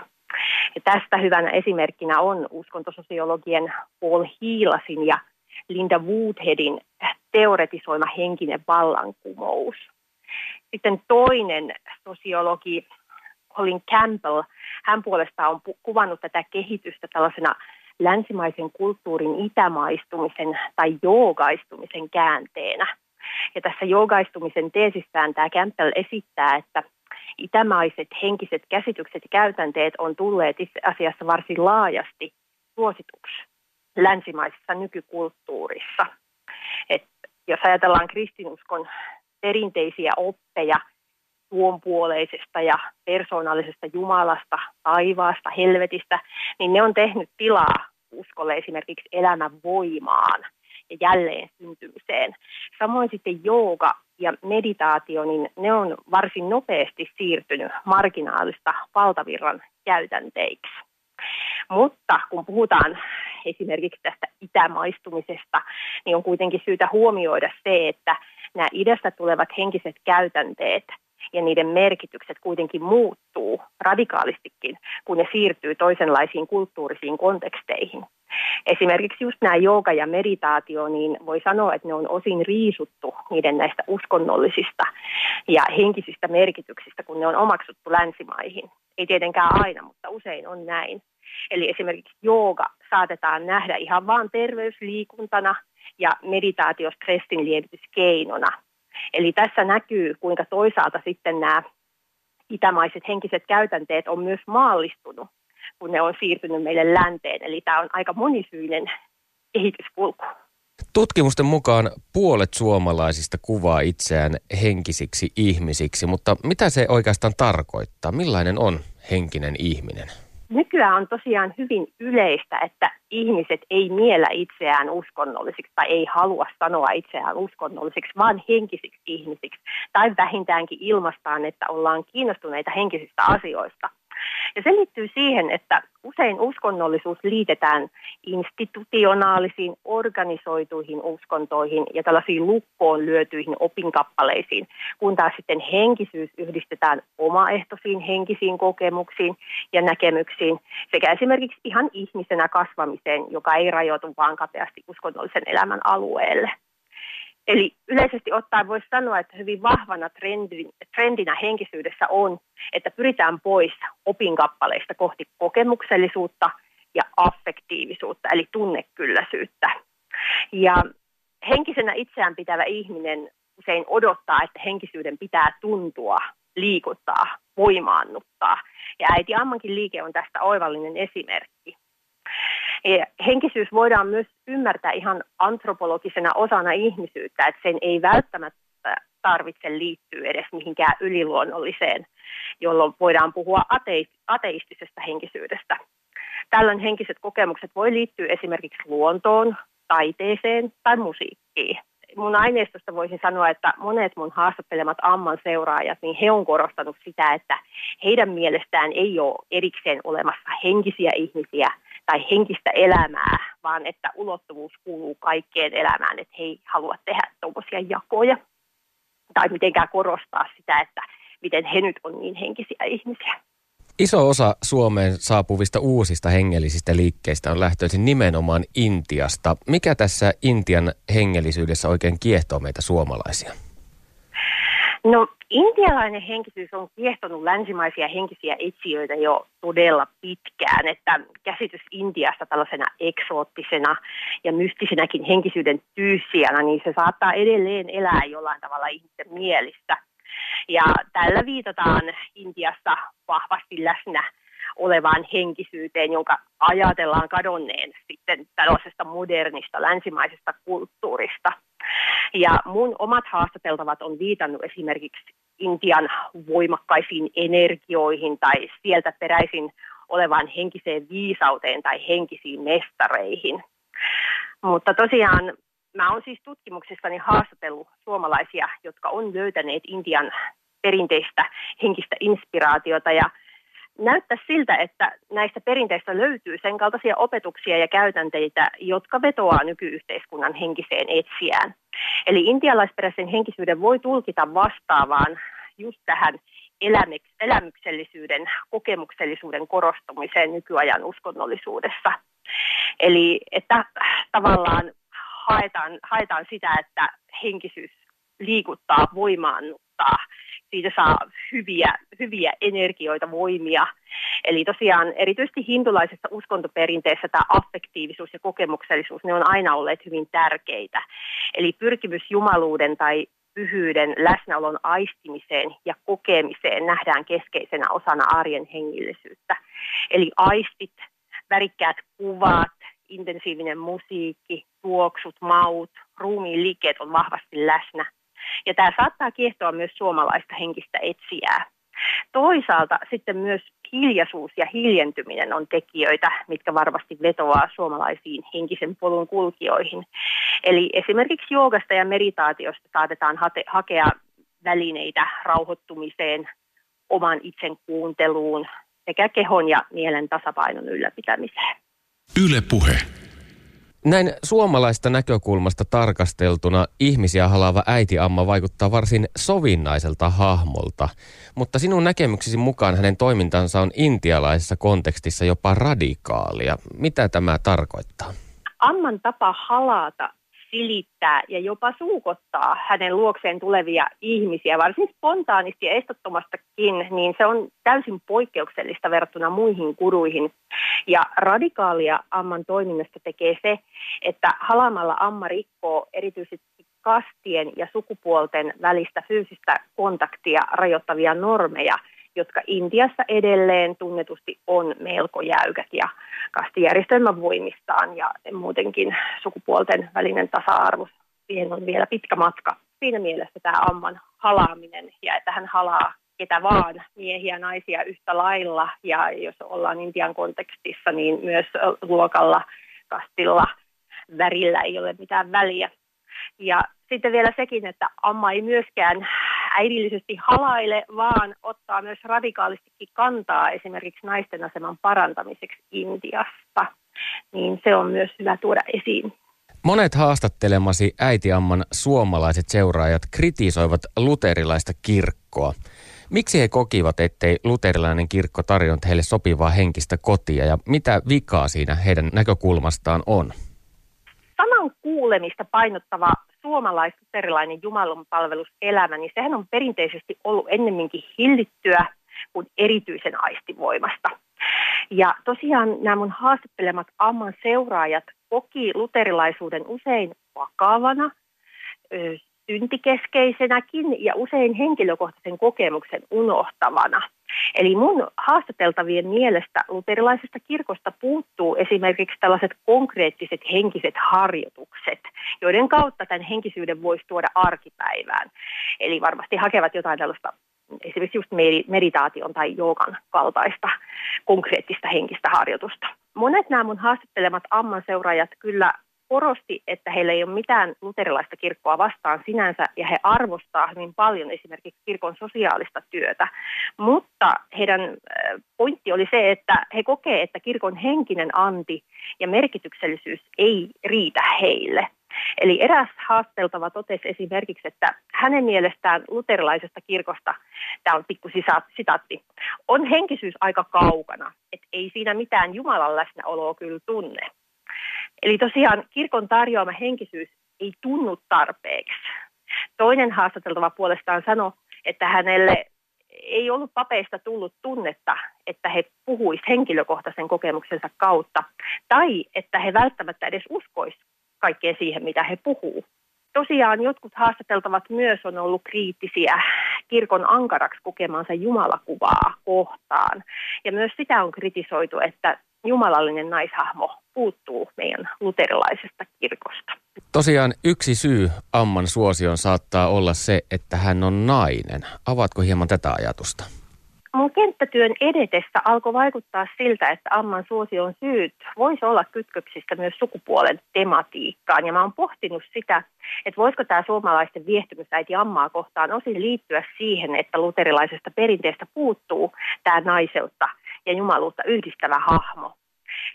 Ja tästä hyvänä esimerkkinä on uskontososiologien Paul Heelasin ja Linda Woodheadin teoretisoima henkinen vallankumous. Sitten toinen sosiologi Colin Campbell, hän puolestaan on kuvannut tätä kehitystä tällaisena länsimaisen kulttuurin itämaistumisen tai joogaistumisen käänteenä. Ja tässä joogaistumisen teesissään tämä Campbell esittää, että itämaiset henkiset käsitykset ja käytänteet on tulleet itse asiassa varsin laajasti suosituksi länsimaisessa nykykulttuurissa. Et jos ajatellaan kristinuskon perinteisiä oppeja tuonpuoleisesta ja persoonallisesta Jumalasta, taivaasta, helvetistä, niin ne on tehnyt tilaa uskolle esimerkiksi elämän voimaan ja jälleen syntymiseen. Samoin sitten jooga ja meditaatio, niin ne on varsin nopeasti siirtynyt marginaalista valtavirran käytänteiksi. Mutta kun puhutaan esimerkiksi tästä itämaistumisesta, niin on kuitenkin syytä huomioida se, että nämä idästä tulevat henkiset käytänteet ja niiden merkitykset kuitenkin muuttuu radikaalistikin, kun ne siirtyy toisenlaisiin kulttuurisiin konteksteihin. Esimerkiksi just nämä jooga ja meditaatio, niin voi sanoa, että ne on osin riisuttu niiden näistä uskonnollisista ja henkisistä merkityksistä, kun ne on omaksuttu länsimaihin. Ei tietenkään aina, mutta usein on näin. Eli esimerkiksi jooga saatetaan nähdä ihan vain terveysliikuntana ja meditaatio stressin lievityskeinona. Eli tässä näkyy, kuinka toisaalta sitten nämä itämaiset henkiset käytänteet on myös maallistunut, kun ne on siirtynyt meille länteen. Eli tämä on aika monisyinen kehityskulku. Tutkimusten mukaan puolet suomalaisista kuvaa itseään henkisiksi ihmisiksi, mutta mitä se oikeastaan tarkoittaa? Millainen on henkinen ihminen? Nykyään on tosiaan hyvin yleistä, että ihmiset ei miellä itseään uskonnollisiksi tai ei halua sanoa itseään uskonnollisiksi, vaan henkisiksi ihmisiksi. Tai vähintäänkin ilmaistaan, että ollaan kiinnostuneita henkisistä asioista. Ja se liittyy siihen, että usein uskonnollisuus liitetään institutionaalisiin, organisoituihin uskontoihin ja tällaisiin lukkoon lyötyihin opinkappaleisiin, kun taas sitten henkisyys yhdistetään omaehtoisiin henkisiin kokemuksiin ja näkemyksiin sekä esimerkiksi ihan ihmisenä kasvamiseen, joka ei rajoitu vaan kapeasti uskonnollisen elämän alueelle. Eli yleisesti ottaen voisi sanoa, että hyvin vahvana trendinä henkisyydessä on, että pyritään pois opinkappaleista kohti kokemuksellisuutta ja affektiivisuutta, eli tunnekylläisyyttä. Ja henkisenä itseään pitävä ihminen usein odottaa, että henkisyyden pitää tuntua, liikuttaa, voimaannuttaa. Ja Äiti Ammankin liike on tästä oivallinen esimerkki. Henkisyys voidaan myös ymmärtää ihan antropologisena osana ihmisyyttä, että sen ei välttämättä tarvitse liittyä edes mihinkään yliluonnolliseen, jolloin voidaan puhua ateistisesta henkisyydestä. Tällöin henkiset kokemukset voi liittyä esimerkiksi luontoon, taiteeseen tai musiikkiin. Mun aineistosta voisin sanoa, että monet mun haastattelemat Amman seuraajat, niin he on korostanut sitä, että heidän mielestään ei ole erikseen olemassa henkisiä ihmisiä tai henkistä elämää, vaan että ulottuvuus kuuluu kaikkeen elämään, että he ei halua tehdä tuommoisia jakoja tai mitenkään korostaa sitä, että miten he nyt on niin henkisiä ihmisiä. Iso osa Suomeen saapuvista uusista hengellisistä liikkeistä on lähtöisin nimenomaan Intiasta. Mikä tässä Intian hengellisyydessä oikein kiehtoo meitä suomalaisia? No, intialainen henkisyys on kiehtonut länsimaisia henkisiä etsijöitä jo todella pitkään, että käsitys Intiasta tällaisena eksoottisena ja mystisenäkin henkisyyden tyyssijänä, niin se saattaa edelleen elää jollain tavalla ihmisten mielissä. Ja tällä viitataan Intiassa vahvasti läsnä olevaan henkisyyteen, jonka ajatellaan kadonneen sitten tällaisesta modernista länsimaisesta kulttuurista. Ja mun omat haastateltavat on viitannut esimerkiksi Intian voimakkaisiin energioihin tai sieltä peräisin olevaan henkiseen viisauteen tai henkisiin mestareihin. Mutta tosiaan mä oon siis tutkimuksessani haastatellut suomalaisia, jotka on löytäneet Intian perinteistä henkistä inspiraatiota ja näyttää siltä, että näistä perinteistä löytyy sen kaltaisia opetuksia ja käytänteitä, jotka vetoaa nykyyhteiskunnan henkiseen etsijään. Eli intialaisperäisen henkisyyden voi tulkita vastaavaan just tähän elämyksellisyyden, kokemuksellisuuden korostumiseen nykyajan uskonnollisuudessa. Eli että tavallaan haetaan sitä, että henkisyys liikuttaa, voimaannuttaa. Siitä saa hyviä energioita, voimia. Eli tosiaan erityisesti hindulaisessa uskontoperinteessä tämä affektiivisuus ja kokemuksellisuus, ne on aina olleet hyvin tärkeitä. Eli pyrkimys jumaluuden tai pyhyyden läsnäolon aistimiseen ja kokemiseen nähdään keskeisenä osana arjen hengillisyyttä. Eli aistit, värikkäät kuvat, intensiivinen musiikki, tuoksut, maut, ruumiin liikkeet on vahvasti läsnä. Ja tämä saattaa kiehtoa myös suomalaista henkistä etsijää. Toisaalta sitten myös hiljaisuus ja hiljentyminen on tekijöitä, mitkä varmasti vetoaa suomalaisiin henkisen polun kulkijoihin. Eli esimerkiksi joogasta ja meditaatiosta saatetaan hakea välineitä rauhoittumiseen, oman itsen kuunteluun sekä kehon ja mielen tasapainon ylläpitämiseen. Yle Puhe. Näin suomalaista näkökulmasta tarkasteltuna ihmisiä halaava äiti Amma vaikuttaa varsin sovinnaiselta hahmolta, mutta sinun näkemyksesi mukaan hänen toimintansa on intialaisessa kontekstissa jopa radikaalia. Mitä tämä tarkoittaa? Amman tapa halata, silittää ja jopa suukottaa hänen luokseen tulevia ihmisiä, varsin spontaanisti ja estottomastakin, niin se on täysin poikkeuksellista verrattuna muihin guruihin. Ja radikaalia Amman toiminnasta tekee se, että halaamalla Amma rikkoo erityisesti kastien ja sukupuolten välistä fyysistä kontaktia rajoittavia normeja, jotka Intiassa edelleen tunnetusti on melko jäykät ja kastijärjestelmän voimistaan ja muutenkin sukupuolten välinen tasa-arvo, siihen on vielä pitkä matka. Siinä mielessä tämä Amman halaaminen ja että hän halaa ketä vaan, miehiä, naisia yhtä lailla ja jos ollaan Intian kontekstissa, niin myös luokalla, kastilla, värillä ei ole mitään väliä. Ja sitten vielä sekin, että Amma ei myöskään äidillisesti halaile, vaan ottaa myös radikaalistikin kantaa esimerkiksi naisten aseman parantamiseksi Intiasta. Niin se on myös hyvä tuoda esiin. Monet haastattelemasi äiti Amman suomalaiset seuraajat kritisoivat luterilaista kirkkoa. Miksi he kokivat, ettei luterilainen kirkko tarjonnut heille sopivaa henkistä kotia ja mitä vikaa siinä heidän näkökulmastaan on? Sanan kuulemista painottava suomalais-luterilainen jumalanpalveluselämä, niin sehän on perinteisesti ollut ennemminkin hillittyä kuin erityisen aistivoimasta. Ja tosiaan nämä mun haastattelemat Amman seuraajat koki luterilaisuuden usein vakavana, syntikeskeisenäkin ja usein henkilökohtaisen kokemuksen unohtavana. Eli mun haastateltavien mielestä luterilaisesta kirkosta puuttuu esimerkiksi tällaiset konkreettiset henkiset harjoitukset, joiden kautta tämän henkisyyden voisi tuoda arkipäivään. Eli varmasti hakevat jotain tällaista esimerkiksi just meditaation tai joogan kaltaista konkreettista henkistä harjoitusta. Monet nämä mun haastattelemat Amman seuraajat kyllä korosti, että heillä ei ole mitään luterilaista kirkkoa vastaan sinänsä ja he arvostaa hyvin paljon esimerkiksi kirkon sosiaalista työtä, mutta heidän pointti oli se, että he kokee, että kirkon henkinen anti ja merkityksellisyys ei riitä heille. Eli eräs haasteltava totesi esimerkiksi, että hänen mielestään luterilaisesta kirkosta, tämä on pikku sitaatti, on henkisyys aika kaukana, että ei siinä mitään Jumalan läsnäoloa kyllä tunne. Eli tosiaan kirkon tarjoama henkisyys ei tunnu tarpeeksi. Toinen haastateltava puolestaan sanoi, että hänelle ei ollut papeista tullut tunnetta, että he puhuisivat henkilökohtaisen kokemuksensa kautta, tai että he välttämättä edes uskoisivat kaikkea siihen, mitä he puhuu. Tosiaan jotkut haastateltavat myös on ollut kriittisiä kirkon ankaraksi kokemansa jumalakuvaa kohtaan, ja myös sitä on kritisoitu, että jumalallinen naishahmo puuttuu meidän luterilaisesta kirkosta. Tosiaan yksi syy Amman suosion saattaa olla se, että hän on nainen. Avaatko hieman tätä ajatusta? Mun kenttätyön edetessä alkoi vaikuttaa siltä, että Amman suosion syyt voisi olla kytköksissä myös sukupuolen tematiikkaan. Ja mä oon pohtinut sitä, että voisiko tämä suomalaisten viehtymysäiti Ammaa kohtaan osin liittyä siihen, että luterilaisesta perinteestä puuttuu tämä naiseutta ja jumaluutta yhdistävä hahmo.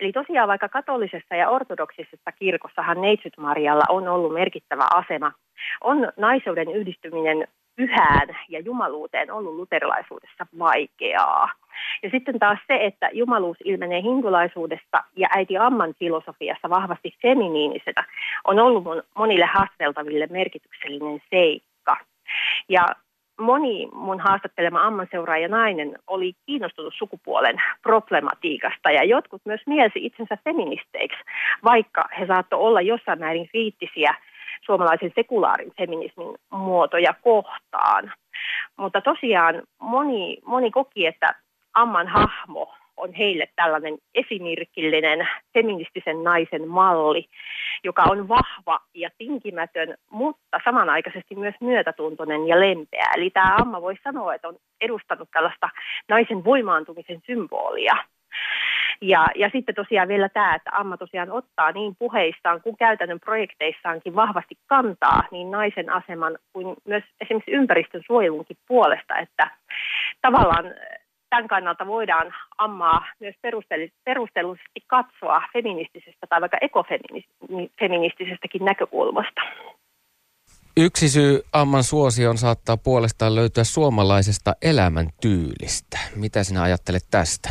Eli tosiaan vaikka katolisessa ja ortodoksisessa kirkossahan neitsyt Marialla on ollut merkittävä asema, on naiseuden yhdistyminen pyhään ja jumaluuteen ollut luterilaisuudessa vaikeaa. Ja sitten taas se, että jumaluus ilmenee hindulaisuudessa ja äiti Amman filosofiassa vahvasti feminiinisenä, on ollut monille haasteltaville merkityksellinen seikka. Ja moni mun haastattelema Amman seuraaja nainen oli kiinnostunut sukupuolen problematiikasta ja jotkut myös mielsi itsensä feministeiksi, vaikka he saattoivat olla jossain määrin kriittisiä suomalaisen sekulaarin feminismin muotoja kohtaan. Mutta tosiaan moni koki, että Amman hahmo on heille tällainen esimerkillinen feministisen naisen malli, joka on vahva ja tinkimätön, mutta samanaikaisesti myös myötätuntoinen ja lempeä. Eli tämä Amma voi sanoa, että on edustanut tällaista naisen voimaantumisen symbolia. Ja sitten tosiaan vielä tämä, että Amma tosiaan ottaa niin puheissaan kuin käytännön projekteissaankin vahvasti kantaa niin naisen aseman kuin myös esimerkiksi ympäristön suojelunkin puolesta, että tavallaan tämän kannalta voidaan Ammaa myös perustellusti katsoa feministisestä tai vaikka ekofeministisestäkin näkökulmasta. Yksi syy Amman suosioon saattaa puolestaan löytyä suomalaisesta elämäntyylistä. Mitä sinä ajattelet tästä?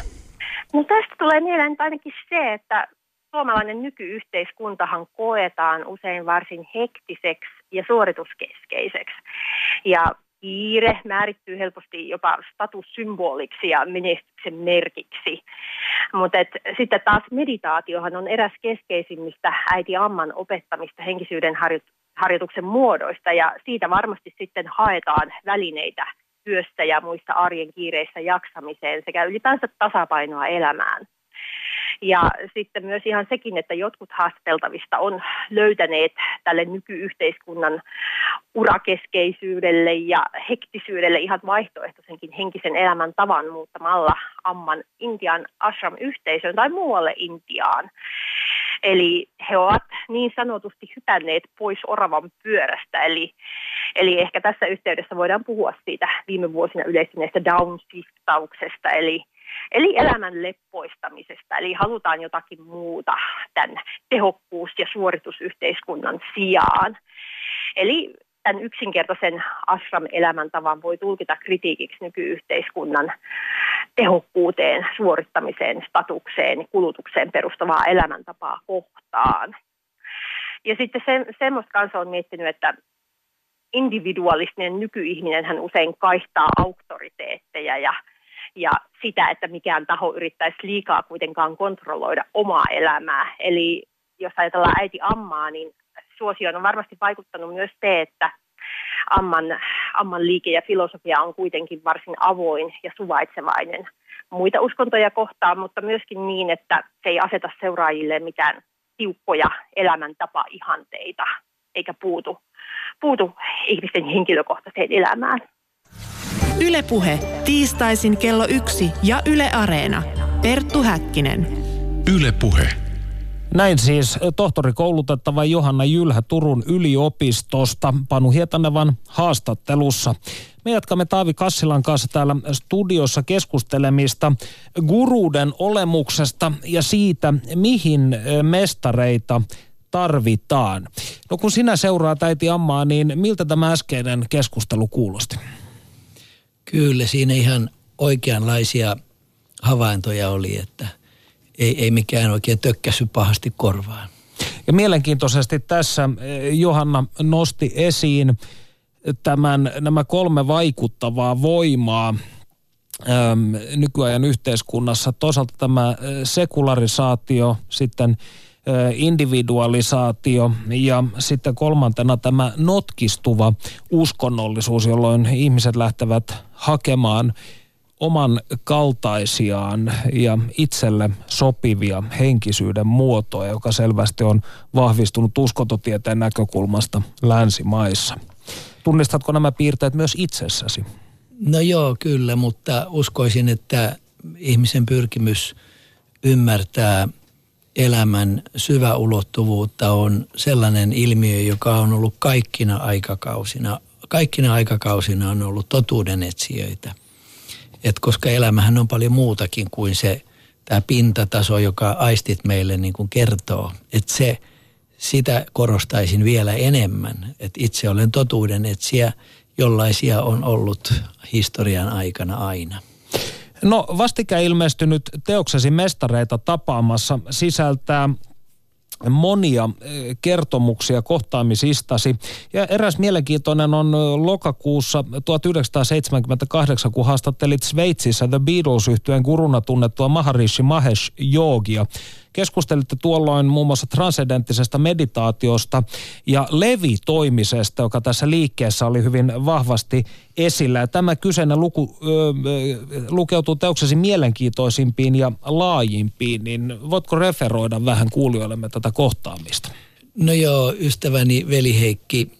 No tästä tulee mieleen ainakin se, että suomalainen nykyyhteiskuntahan koetaan usein varsin hektiseksi ja suorituskeskeiseksi. Ja kiire määrittyy helposti jopa statussymboliksi ja menestyksen merkiksi. Mutta sitten taas meditaatiohan on eräs keskeisimmistä äiti Amman opettamista henkisyyden harjoituksen muodoista ja siitä varmasti sitten haetaan välineitä työssä ja muissa arjen kiireissä jaksamiseen sekä ylipäänsä tasapainoa elämään. Ja sitten myös ihan sekin, että jotkut haasteltavista on löytäneet tälle nykyyhteiskunnan urakeskeisyydelle ja hektisyydelle ihan vaihtoehtoisenkin henkisen elämän tavan muuttamalla Amman Intian ashram-yhteisöön tai muualle Intiaan. Eli he ovat niin sanotusti hypänneet pois oravan pyörästä, eli ehkä tässä yhteydessä voidaan puhua siitä viime vuosina yleistyneestä downshiftauksesta, eli elämän leppoistamisesta, eli halutaan jotakin muuta tämän tehokkuus- ja suoritusyhteiskunnan sijaan. Eli tämän yksinkertaisen ashram-elämäntavan voi tulkita kritiikiksi nykyyhteiskunnan tehokkuuteen, suorittamiseen, statukseen, kulutukseen perustuvaa elämäntapaa kohtaan. Ja sitten semmoista kanssa on miettinyt, että individualistinen nykyihminen hän usein kaihtaa auktoriteetteja ja sitä, että mikään taho yrittäisi liikaa kuitenkaan kontrolloida omaa elämää. Eli jos ajatellaan äiti Ammaa, niin suosioon on varmasti vaikuttanut myös se, että Amman liike ja filosofia on kuitenkin varsin avoin ja suvaitsevainen muita uskontoja kohtaan, mutta myöskin niin, että se ei aseta seuraajille mitään tiukkoja elämäntapaihanteita eikä puutu ihmisten henkilökohtaiseen elämään. Yle Puhe, tiistaisin kello 1 ja Yle Areena. Perttu Häkkinen. Yle Puhe. Näin siis tohtorikoulutettava Johanna Jylhä Turun yliopistosta Panu Hietanevan haastattelussa. Me jatkamme Taavi Kassilan kanssa täällä studiossa keskustelemista guruuden olemuksesta ja siitä, mihin mestareita tarvitaan. No kun sinä seuraat äiti Ammaa, niin miltä tämä äskeinen keskustelu kuulosti? Kyllä, siinä ihan oikeanlaisia havaintoja oli, että ei mikään oikein tökkäsy pahasti korvaan. Ja mielenkiintoisesti tässä Johanna nosti esiin nämä kolme vaikuttavaa voimaa nykyajan yhteiskunnassa. Toisaalta tämä sekularisaatio, sitten individualisaatio ja sitten kolmantena tämä notkistuva uskonnollisuus, jolloin ihmiset lähtevät hakemaan oman kaltaisiaan ja itselle sopivia henkisyyden muotoja, joka selvästi on vahvistunut uskontotieteen näkökulmasta länsimaissa. Tunnistatko nämä piirteet myös itsessäsi? No joo, kyllä, mutta uskoisin, että ihmisen pyrkimys ymmärtää elämän syväulottuvuutta on sellainen ilmiö, joka on ollut kaikkina aikakausina. Kaikkina aikakausina on ollut totuudenetsijöitä. Koska elämähän on paljon muutakin kuin tämä pintataso, joka aistit meille niin kuin kertoo. Sitä korostaisin vielä enemmän. Itse olen totuudenetsijä jollaisia on ollut historian aikana aina. No vastikään ilmestynyt teoksesi Mestareita tapaamassa sisältää monia kertomuksia kohtaamisistasi. Ja eräs mielenkiintoinen on lokakuussa 1978, kun haastattelit Sveitsissä The Beatles-yhtyeen guruna tunnettua Maharishi Mahesh Yogia. Keskustelitte tuolloin muun muassa transcendenttisesta meditaatiosta ja levitoimisesta, joka tässä liikkeessä oli hyvin vahvasti esillä. Ja tämä kyseinen luku lukeutuu teoksesi mielenkiintoisimpiin ja laajimpiin, niin voitko referoida vähän kuulijoillemme tätä kohtaamista? No joo, ystäväni veli Heikki,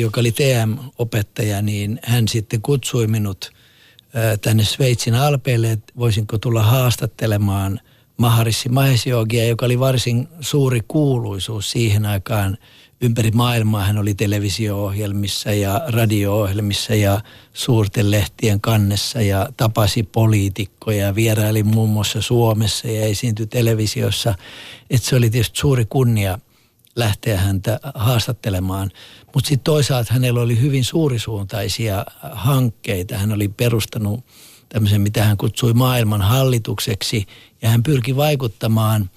joka oli TM-opettaja, niin hän sitten kutsui minut tänne Sveitsin alpeille, että voisinko tulla haastattelemaan Maharishi Mahesh Yogia, joka oli varsin suuri kuuluisuus siihen aikaan. Ympäri maailmaa hän oli televisio-ohjelmissa ja radio-ohjelmissa ja suurten lehtien kannessa ja tapasi poliitikkoja, vieraili muun muassa Suomessa ja esiintyi televisiossa. Et se oli tietysti suuri kunnia lähteä häntä haastattelemaan. Mutta sitten toisaalta hänellä oli hyvin suurisuuntaisia hankkeita. Hän oli perustanut tämmöisen, mitä hän kutsui maailman hallitukseksi, ja hän pyrki vaikuttamaan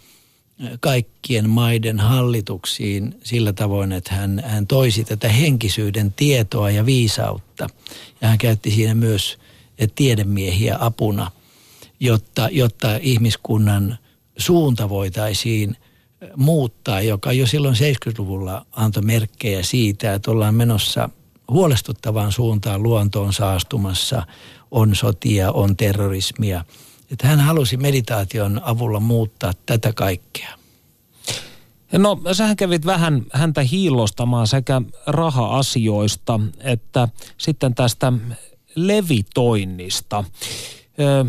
kaikkien maiden hallituksiin sillä tavoin, että hän toisi tätä henkisyyden tietoa ja viisautta. Ja hän käytti siinä myös tiedemiehiä apuna, jotta ihmiskunnan suunta voitaisiin muuttaa, joka jo silloin 70-luvulla antoi merkkejä siitä, että ollaan menossa huolestuttavaan suuntaan, luontoon saastumassa, on sotia, on terrorismia. Että hän halusi meditaation avulla muuttaa tätä kaikkea. No, sähän kävit vähän häntä hiillostamaan sekä raha-asioista että sitten tästä levitoinnista.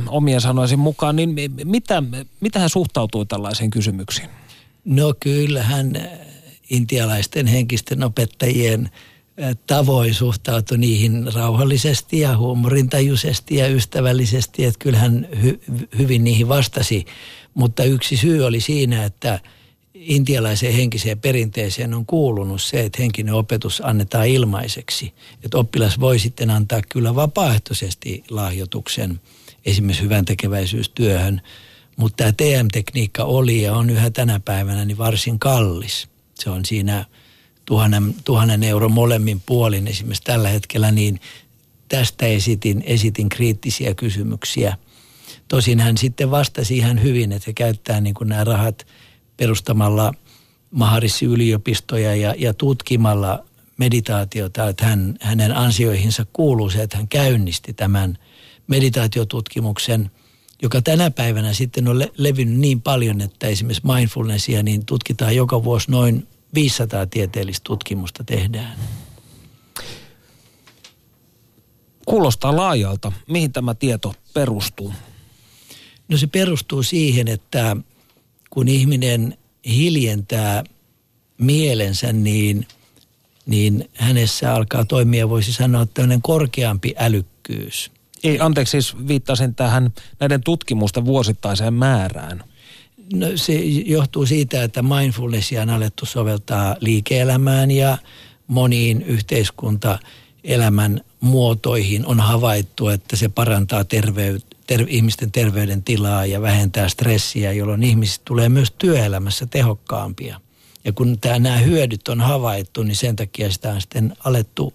Omien sanoisin mukaan, niin mitä hän suhtautui tällaisiin kysymyksiin? No kyllähän intialaisten henkisten opettajien tavoin suhtautui niihin rauhallisesti ja huumorintajuisesti ja ystävällisesti, että kyllähän hyvin niihin vastasi. Mutta yksi syy oli siinä, että intialaiseen henkiseen perinteeseen on kuulunut se, että henkinen opetus annetaan ilmaiseksi. Että oppilas voi sitten antaa kyllä vapaaehtoisesti lahjoituksen esimerkiksi hyväntekeväisyystyöhön, mutta tämä TM-tekniikka oli ja on yhä tänä päivänä niin varsin kallis. Se on siinä 1 000 euron molemmin puolin esimerkiksi tällä hetkellä, niin tästä esitin kriittisiä kysymyksiä. Tosin hän sitten vastasi ihan hyvin, että he käyttää niin kuin nämä rahat perustamalla Maharishi-yliopistoja ja tutkimalla meditaatiota, että hänen ansioihinsa kuuluu se, että hän käynnisti tämän meditaatiotutkimuksen, joka tänä päivänä sitten on levinnyt niin paljon, että esimerkiksi mindfulnessia niin tutkitaan joka vuosi noin 500 tieteellistä tutkimusta tehdään. Kuulostaa laajalta. Mihin tämä tieto perustuu? No se perustuu siihen, että kun ihminen hiljentää mielensä, niin hänessä alkaa toimia, voisi sanoa, tämmöinen korkeampi älykkyys. Anteeksi, viittasin tähän näiden tutkimusten vuosittaiseen määrään. No, se johtuu siitä, että mindfulnessia on alettu soveltaa liike-elämään ja moniin yhteiskuntaelämän muotoihin on havaittu, että se parantaa ihmisten terveydentilaa ja vähentää stressiä, jolloin ihmiset tulee myös työelämässä tehokkaampia. Ja kun nämä hyödyt on havaittu, niin sen takia sitä on sitten alettu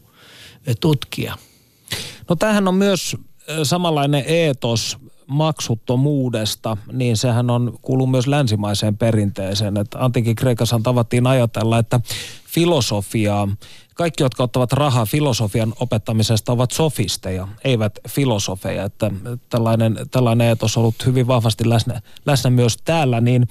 tutkia. No tämähän on myös samanlainen eetos maksuttomuudesta, niin sehän kuuluu myös länsimaiseen perinteeseen. Että antiikin Kreikassa tavattiin ajatella, että filosofiaa, kaikki jotka ottavat rahaa filosofian opettamisesta ovat sofisteja, eivät filosofeja. Että tällainen eetos on ollut hyvin vahvasti läsnä myös täällä, niin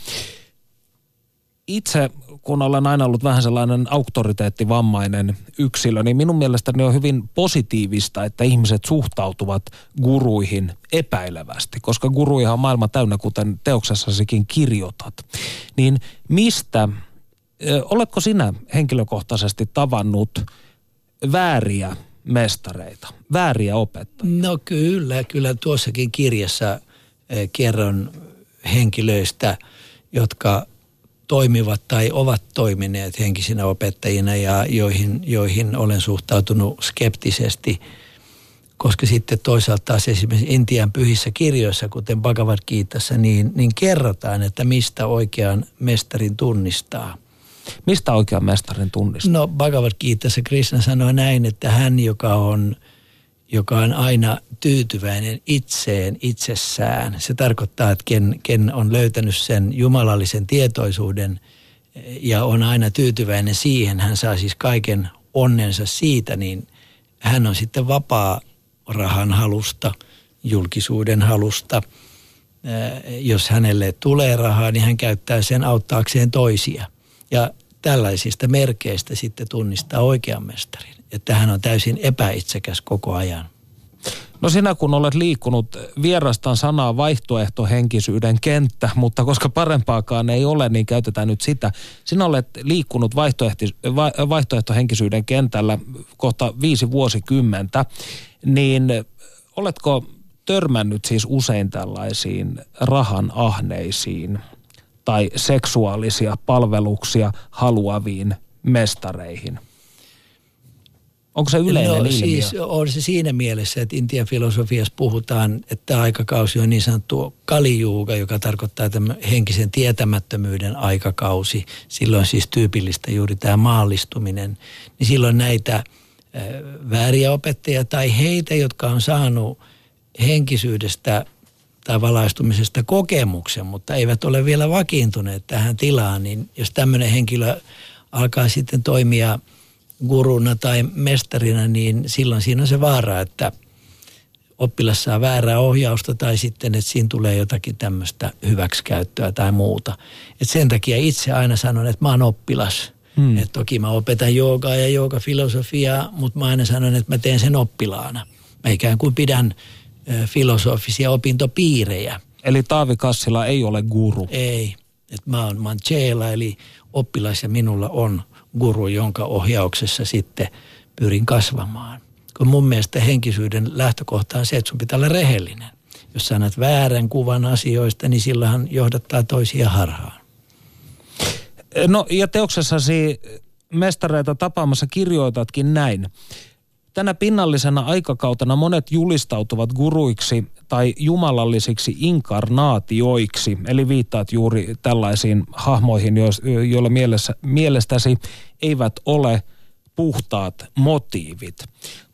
itse kun olen aina ollut vähän sellainen auktoriteettivammainen yksilö, niin minun mielestäni on hyvin positiivista, että ihmiset suhtautuvat guruihin epäilevästi, koska guruihan on maailma täynnä, kuten teoksessasikin kirjoitat. Niin mistä, oletko sinä henkilökohtaisesti tavannut vääriä mestareita, vääriä opettajia? No kyllä tuossakin kirjassa kerron henkilöistä, jotka toimivat tai ovat toimineet henkisinä opettajina ja joihin olen suhtautunut skeptisesti, koska sitten toisaalta taas esimerkiksi Intian pyhissä kirjoissa, kuten Bhagavad Gitassa, niin kerrotaan, että mistä oikean mestarin tunnistaa. Mistä oikean mestarin tunnistaa? No Bhagavad Gitassa Krishna sanoo näin, että hän, joka on aina tyytyväinen itsessään. Se tarkoittaa, että ken on löytänyt sen jumalallisen tietoisuuden ja on aina tyytyväinen siihen, hän saa siis kaiken onnensa siitä, niin hän on sitten vapaa rahan halusta, julkisuuden halusta. Jos hänelle tulee rahaa, niin hän käyttää sen auttaakseen toisia. Ja tällaisista merkeistä sitten tunnistaa oikean mestarin, että hän on täysin epäitsekäs koko ajan. No sinä kun olet liikkunut, vierastan sanaa vaihtoehtohenkisyyden kenttä, mutta koska parempaakaan ei ole, niin käytetään nyt sitä. Sinä olet liikkunut vaihtoehtohenkisyyden kentällä kohta 5 vuosikymmentä, niin oletko törmännyt siis usein tällaisiin rahan ahneisiin tai seksuaalisia palveluksia haluaviin mestareihin? Onko se yleinen ilmiö? Siis on se siinä mielessä, että Intian filosofiassa puhutaan, että aikakausi on niin sanottu Kalijuuga, joka tarkoittaa tämän henkisen tietämättömyyden aikakausi. Silloin siis tyypillistä juuri tämä maallistuminen. Niin silloin näitä vääriä opettajia tai heitä, jotka on saanut henkisyydestä tai valaistumisesta kokemuksen, mutta eivät ole vielä vakiintuneet tähän tilaan, niin jos tämmöinen henkilö alkaa sitten toimia guruna tai mestarina, niin silloin siinä on se vaara, että oppilas saa väärää ohjausta tai sitten, että siinä tulee jotakin tämmöistä hyväksikäyttöä tai muuta. Et sen takia itse aina sanon, että mä oon oppilas. Et toki mä opetan joogaa ja joogafilosofiaa, mutta mä aina sanon, että mä teen sen oppilaana. Mä ikään kuin pidän filosofisia opintopiirejä. Eli Taavi Kassila ei ole guru? Ei. Et mä oon Chela, eli oppilas ja minulla on guru, jonka ohjauksessa sitten pyrin kasvamaan. Kun mun mielestä henkisyyden lähtökohta on se, että sun pitää olla rehellinen. Jos sä annat väärän kuvan asioista, niin sillähän johdattaa toisia harhaan. No ja teoksessasi Mestareita tapaamassa kirjoitatkin näin. Tänä pinnallisena aikakautena monet julistautuvat guruiksi tai jumalallisiksi inkarnaatioiksi, eli viittaat juuri tällaisiin hahmoihin, joilla mielestäsi eivät ole puhtaat motiivit.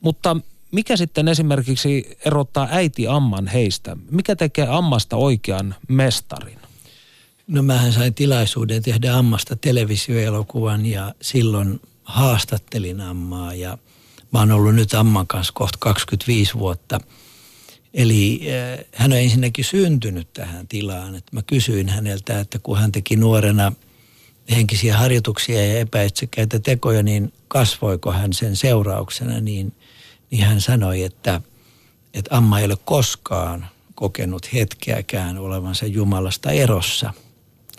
Mutta mikä sitten esimerkiksi erottaa äiti Amman heistä? Mikä tekee Ammasta oikean mestarin? No mähän sain tilaisuuden tehdä Ammasta televisioelokuvan ja silloin haastattelin Ammaa ja mä oon ollut nyt Amman kanssa kohta 25 vuotta. Eli hän on ensinnäkin syntynyt tähän tilaan. Mä kysyin häneltä, että kun hän teki nuorena henkisiä harjoituksia ja epäitsekäitä tekoja, niin kasvoiko hän sen seurauksena? Niin hän sanoi, että Amma ei ole koskaan kokenut hetkeäkään olevansa Jumalasta erossa.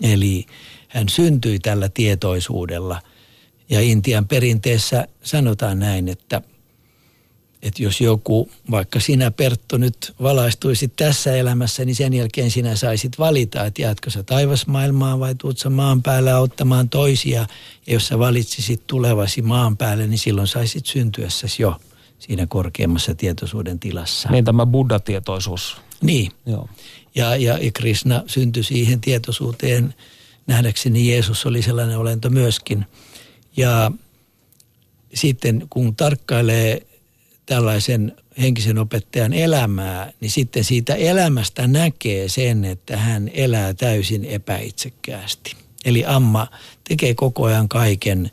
Eli hän syntyi tällä tietoisuudella. Ja Intian perinteessä sanotaan näin, että jos joku, vaikka sinä Perttu nyt valaistuisit tässä elämässä, niin sen jälkeen sinä saisit valita, että jäätkö sä taivasmaailmaan vai tuut sä maan päälle auttamaan toisia. Ja jos sä valitsisit tulevasi maan päälle, niin silloin saisit syntyessäsi jo siinä korkeammassa tietoisuuden tilassa. Niin tämä buddha-tietoisuus. Niin. Joo. Ja Krishna syntyi siihen tietoisuuteen. Nähdäkseni Jeesus oli sellainen olento myöskin. Ja sitten kun tarkkailee tällaisen henkisen opettajan elämää, niin sitten siitä elämästä näkee sen, että hän elää täysin epäitsekkäästi. Eli Amma tekee koko ajan kaiken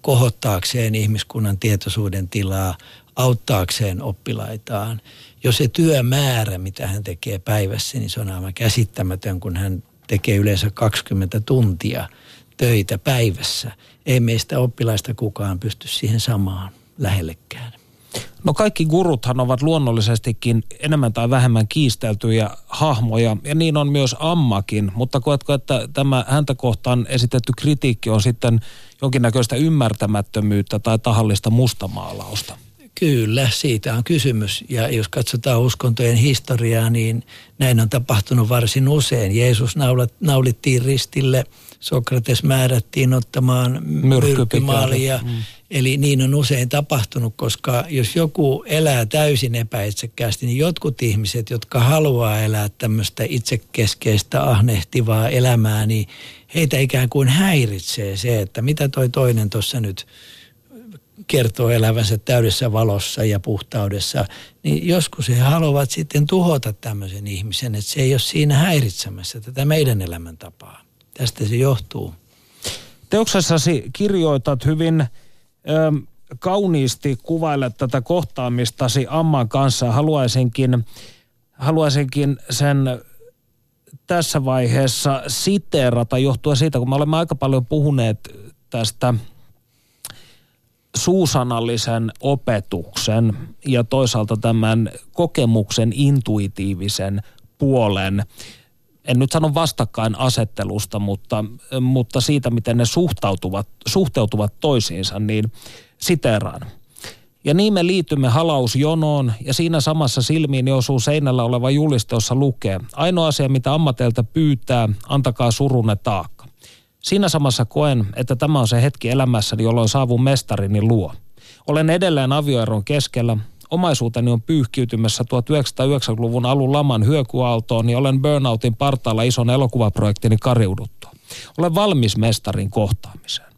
kohottaakseen ihmiskunnan tietoisuuden tilaa, auttaakseen oppilaitaan. Jo se työmäärä, mitä hän tekee päivässä, niin se on aivan käsittämätön, kun hän tekee yleensä 20 tuntia töitä päivässä. Ei meistä oppilaista kukaan pysty siihen samaan lähellekään. No kaikki guruthan ovat luonnollisestikin enemmän tai vähemmän kiisteltyjä hahmoja, ja niin on myös Ammakin, mutta koetko, että tämä häntä kohtaan esitetty kritiikki on sitten jonkinnäköistä ymmärtämättömyyttä tai tahallista mustamaalausta? Kyllä, siitä on kysymys. Ja jos katsotaan uskontojen historiaa, niin näin on tapahtunut varsin usein. Jeesus naulittiin ristille, Sokrates määrättiin ottamaan myrkkymalia. Eli niin on usein tapahtunut, koska jos joku elää täysin epäitsekkäästi, niin jotkut ihmiset, jotka haluaa elää tämmöistä itsekeskeistä, ahnehtivaa elämää, niin heitä ikään kuin häiritsee se, että mitä toi toinen tuossa nyt kertoo elävänsä täydessä valossa ja puhtaudessa, niin joskus he haluavat sitten tuhota tämmöisen ihmisen, että se ei ole siinä häiritsemässä tätä meidän elämäntapaa. Tästä se johtuu. Teoksessasi kirjoitat hyvin kauniisti kuvailla tätä kohtaamistasi Amman kanssa. Haluaisinkin sen tässä vaiheessa siteerata johtuen siitä, kun me olemme aika paljon puhuneet tästä suusanallisen opetuksen ja toisaalta tämän kokemuksen intuitiivisen puolen, en nyt sano vastakkainasettelusta, mutta siitä, miten ne suhteutuvat toisiinsa, niin siteeraan. Ja niin me liitymme halausjonoon ja siinä samassa silmiin osuu seinällä oleva juliste, jossa lukee: ainoa asia, mitä Amma teiltä pyytää, antakaa surunne taakka. Siinä samassa koen, että tämä on se hetki elämässäni, jolloin saavun mestarini luo. Olen edelleen avioeron keskellä. Omaisuuteni on pyyhkiytymässä 1990-luvun alun laman hyökyaaltoon ja olen burnoutin partaalla ison elokuvaprojektini kariuduttua. Olen valmis mestarin kohtaamiseen.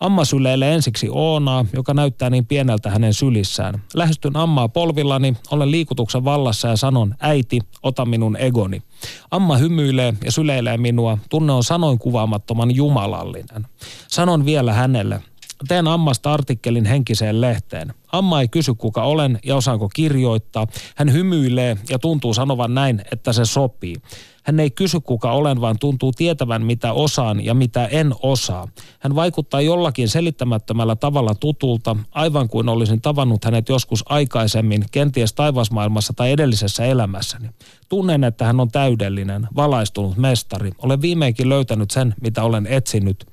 Amma syleilee ensiksi Oonaa, joka näyttää niin pieneltä hänen sylissään. Lähestyn Ammaa polvillani, olen liikutuksen vallassa ja sanon: äiti, ota minun egoni. Amma hymyilee ja syleilee minua. Tunne on sanoin kuvaamattoman jumalallinen. Sanon vielä hänelle: teen Ammasta artikkelin henkiseen lehteen. Amma ei kysy, kuka olen ja osaanko kirjoittaa. Hän hymyilee ja tuntuu sanovan näin, että se sopii. Hän ei kysy, kuka olen, vaan tuntuu tietävän, mitä osaan ja mitä en osaa. Hän vaikuttaa jollakin selittämättömällä tavalla tutulta, aivan kuin olisin tavannut hänet joskus aikaisemmin, kenties taivasmaailmassa tai edellisessä elämässäni. Tunnen, että hän on täydellinen, valaistunut mestari. Olen viimeinkin löytänyt sen, mitä olen etsinyt.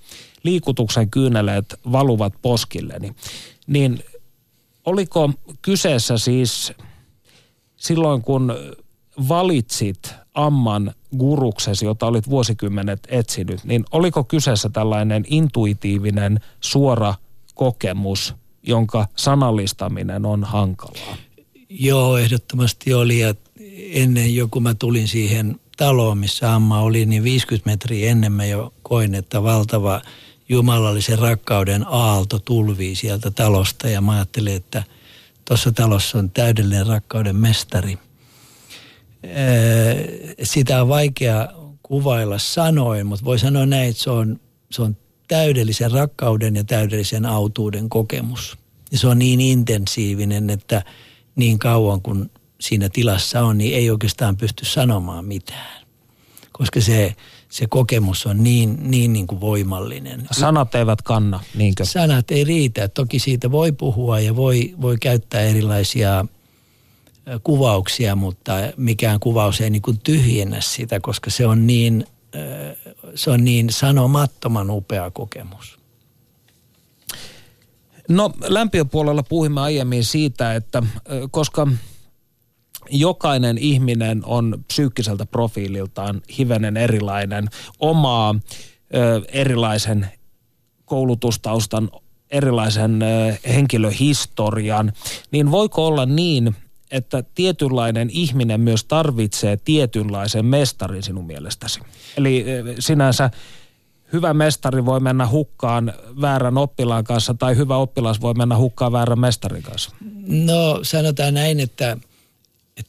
Liikutuksen kyyneleet valuvat poskilleni. Niin oliko kyseessä siis silloin, kun valitsit Amman guruksesi, jota olit vuosikymmenet etsinyt, niin oliko kyseessä tällainen intuitiivinen, suora kokemus, jonka sanallistaminen on hankalaa? Joo, ehdottomasti oli. Ja ennen jo, kun mä tulin siihen taloon, missä Amma oli, niin 50 metriä ennen mä jo koin, että valtava jumalallisen rakkauden aalto tulvii sieltä talosta. Ja mä ajattelin, että tuossa talossa on täydellinen rakkauden mestari. Sitä on vaikea kuvailla sanoin, mutta voi sanoa näin, että se on täydellisen rakkauden ja täydellisen autuuden kokemus. Ja se on niin intensiivinen, että niin kauan kun siinä tilassa on, niin ei oikeastaan pysty sanomaan mitään. Koska se kokemus on niin kuin voimallinen. Sanat eivät kanna, niinkö? Sanat ei riitä. Toki siitä voi puhua ja voi käyttää erilaisia kuvauksia, mutta mikään kuvaus ei niin kuin tyhjennä sitä, koska se on niin sanomattoman upea kokemus. No, lämpiöpuolella puhuimme aiemmin siitä, että koska jokainen ihminen on psyykkiseltä profiililtaan hivenen erilainen, omaa erilaisen koulutustaustan, erilaisen henkilöhistorian, niin voiko olla niin, että tietynlainen ihminen myös tarvitsee tietynlaisen mestarin sinun mielestäsi? Eli sinänsä hyvä mestari voi mennä hukkaan väärän oppilaan kanssa tai hyvä oppilas voi mennä hukkaan väärän mestarin kanssa? No, sanotaan näin, että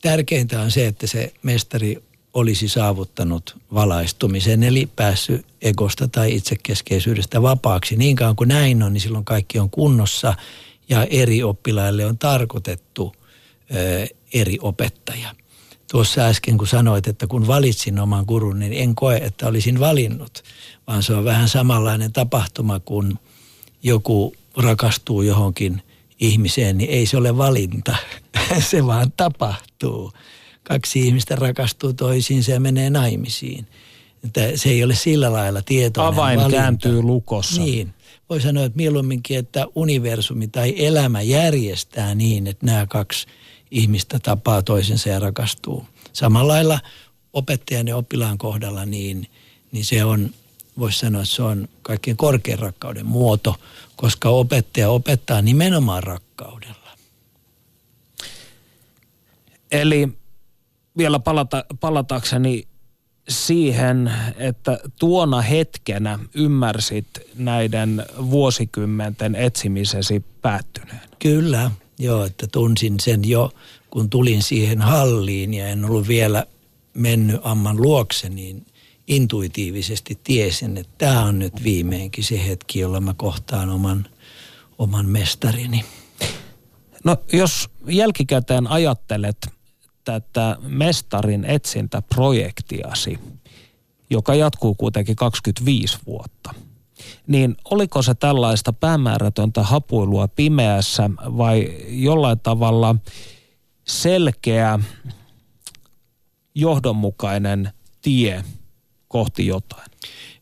tärkeintä on se, että se mestari olisi saavuttanut valaistumisen, eli päässyt egosta tai itsekeskeisyydestä vapaaksi. Niinkaan kuin näin on, niin silloin kaikki on kunnossa ja eri oppilaille on tarkoitettu eri opettaja. Tuossa äsken kun sanoit, että kun valitsin oman gurun, niin en koe, että olisin valinnut, vaan se on vähän samanlainen tapahtuma, kun joku rakastuu johonkin ihmiseen, niin ei se ole valinta, se vaan tapahtuu. Kaksi ihmistä rakastuu toisiinsa ja menee naimisiin. Että se ei ole sillä lailla tietoinen avain valinta. Kääntyy lukossa. Niin. Voi sanoa, että mieluumminkin, että universumi tai elämä järjestää niin, että nämä kaksi ihmistä tapaa toisensa ja rakastuu. Samalla lailla opettajan ja oppilaan kohdalla, niin se on, voisi sanoa, että se on kaikkein korkein rakkauden muoto, koska opettaja opettaa nimenomaan rakkaudella. Eli vielä palatakseni siihen, että tuona hetkenä ymmärsit näiden vuosikymmenten etsimisesi päättyneen. Kyllä, joo, että tunsin sen jo, kun tulin siihen halliin ja en ollut vielä mennyt Amman luokse, niin intuitiivisesti tiesin, että tämä on nyt viimeinkin se hetki, jolla mä kohtaan oman mestarini. No, jos jälkikäteen ajattelet tätä mestarin etsintäprojektiasi, joka jatkuu kuitenkin 25 vuotta, niin oliko se tällaista päämäärätöntä hapuilua pimeässä vai jollain tavalla selkeä, johdonmukainen tie kohti jotain?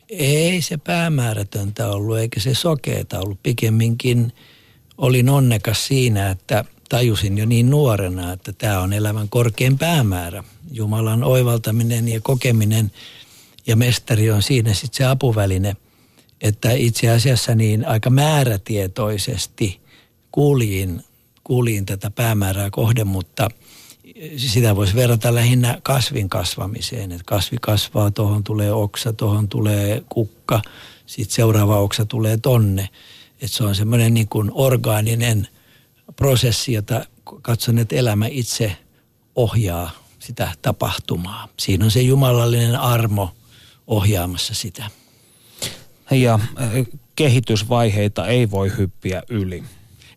Ei se päämäärätöntä ollut eikä se sokeeta ollut. Pikemminkin olin onnekas siinä, että tajusin jo niin nuorena, että tämä on elämän korkein päämäärä. Jumalan oivaltaminen ja kokeminen ja mestari on siinä sitten se apuväline, että itse asiassa niin aika määrätietoisesti kuulin tätä päämäärää kohden, mutta sitä voisi verrata lähinnä kasvin kasvamiseen, että kasvi kasvaa, tuohon tulee oksa, tuohon tulee kukka, sitten seuraava oksa tulee tonne. Että se on semmoinen niin kuin orgaaninen prosessi, jota katson, että elämä itse ohjaa sitä tapahtumaa. Siinä on se jumalallinen armo ohjaamassa sitä. Ja kehitysvaiheita ei voi hyppiä yli.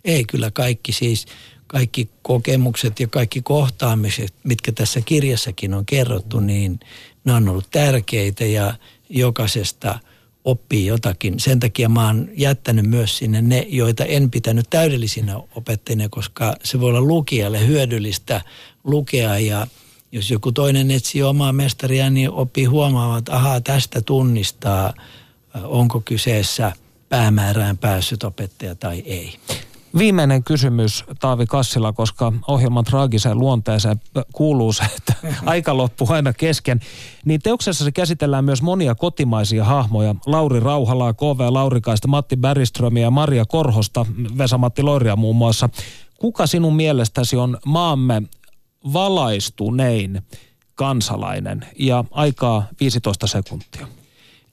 Ei, kyllä kaikki kokemukset ja kaikki kohtaamiset, mitkä tässä kirjassakin on kerrottu, niin ne on ollut tärkeitä ja jokaisesta oppii jotakin. Sen takia mä oon jättänyt myös sinne ne, joita en pitänyt täydellisinä opettajina, koska se voi olla lukijalle hyödyllistä lukea ja jos joku toinen etsii omaa mestaria, niin oppii huomaamaan, että ahaa, tästä tunnistaa, onko kyseessä päämäärään päässyt opettaja tai ei. Viimeinen kysymys, Taavi Kassila, koska ohjelman traagiseen luonteeseen kuuluu se, että aika loppuu aina kesken. Niin teoksessa se käsitellään myös monia kotimaisia hahmoja. Lauri Rauhalaa, K.V. Laurikaista, Matti Bäriströmiä, Maria Korhosta, Vesa-Matti Loiria muun muassa. Kuka sinun mielestäsi on maamme valaistunein kansalainen? Ja aikaa 15 sekuntia.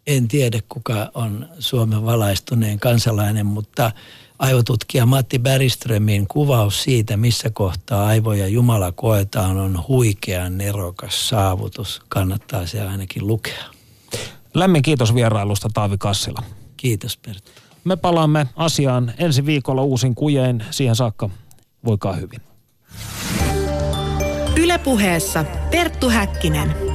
En tiedä, kuka on Suomen valaistuneen kansalainen, mutta aivotutkija Matti Bäriströmin kuvaus siitä, missä kohtaa aivoja Jumala koetaan, on huikean nerokas saavutus. Kannattaa se ainakin lukea. Lämmin kiitos vierailusta, Taavi Kassila. Kiitos, Perttu. Me palaamme asiaan ensi viikolla uusin kujein. Siihen saakka voikaa hyvin. Yle Puheessa Perttu Häkkinen.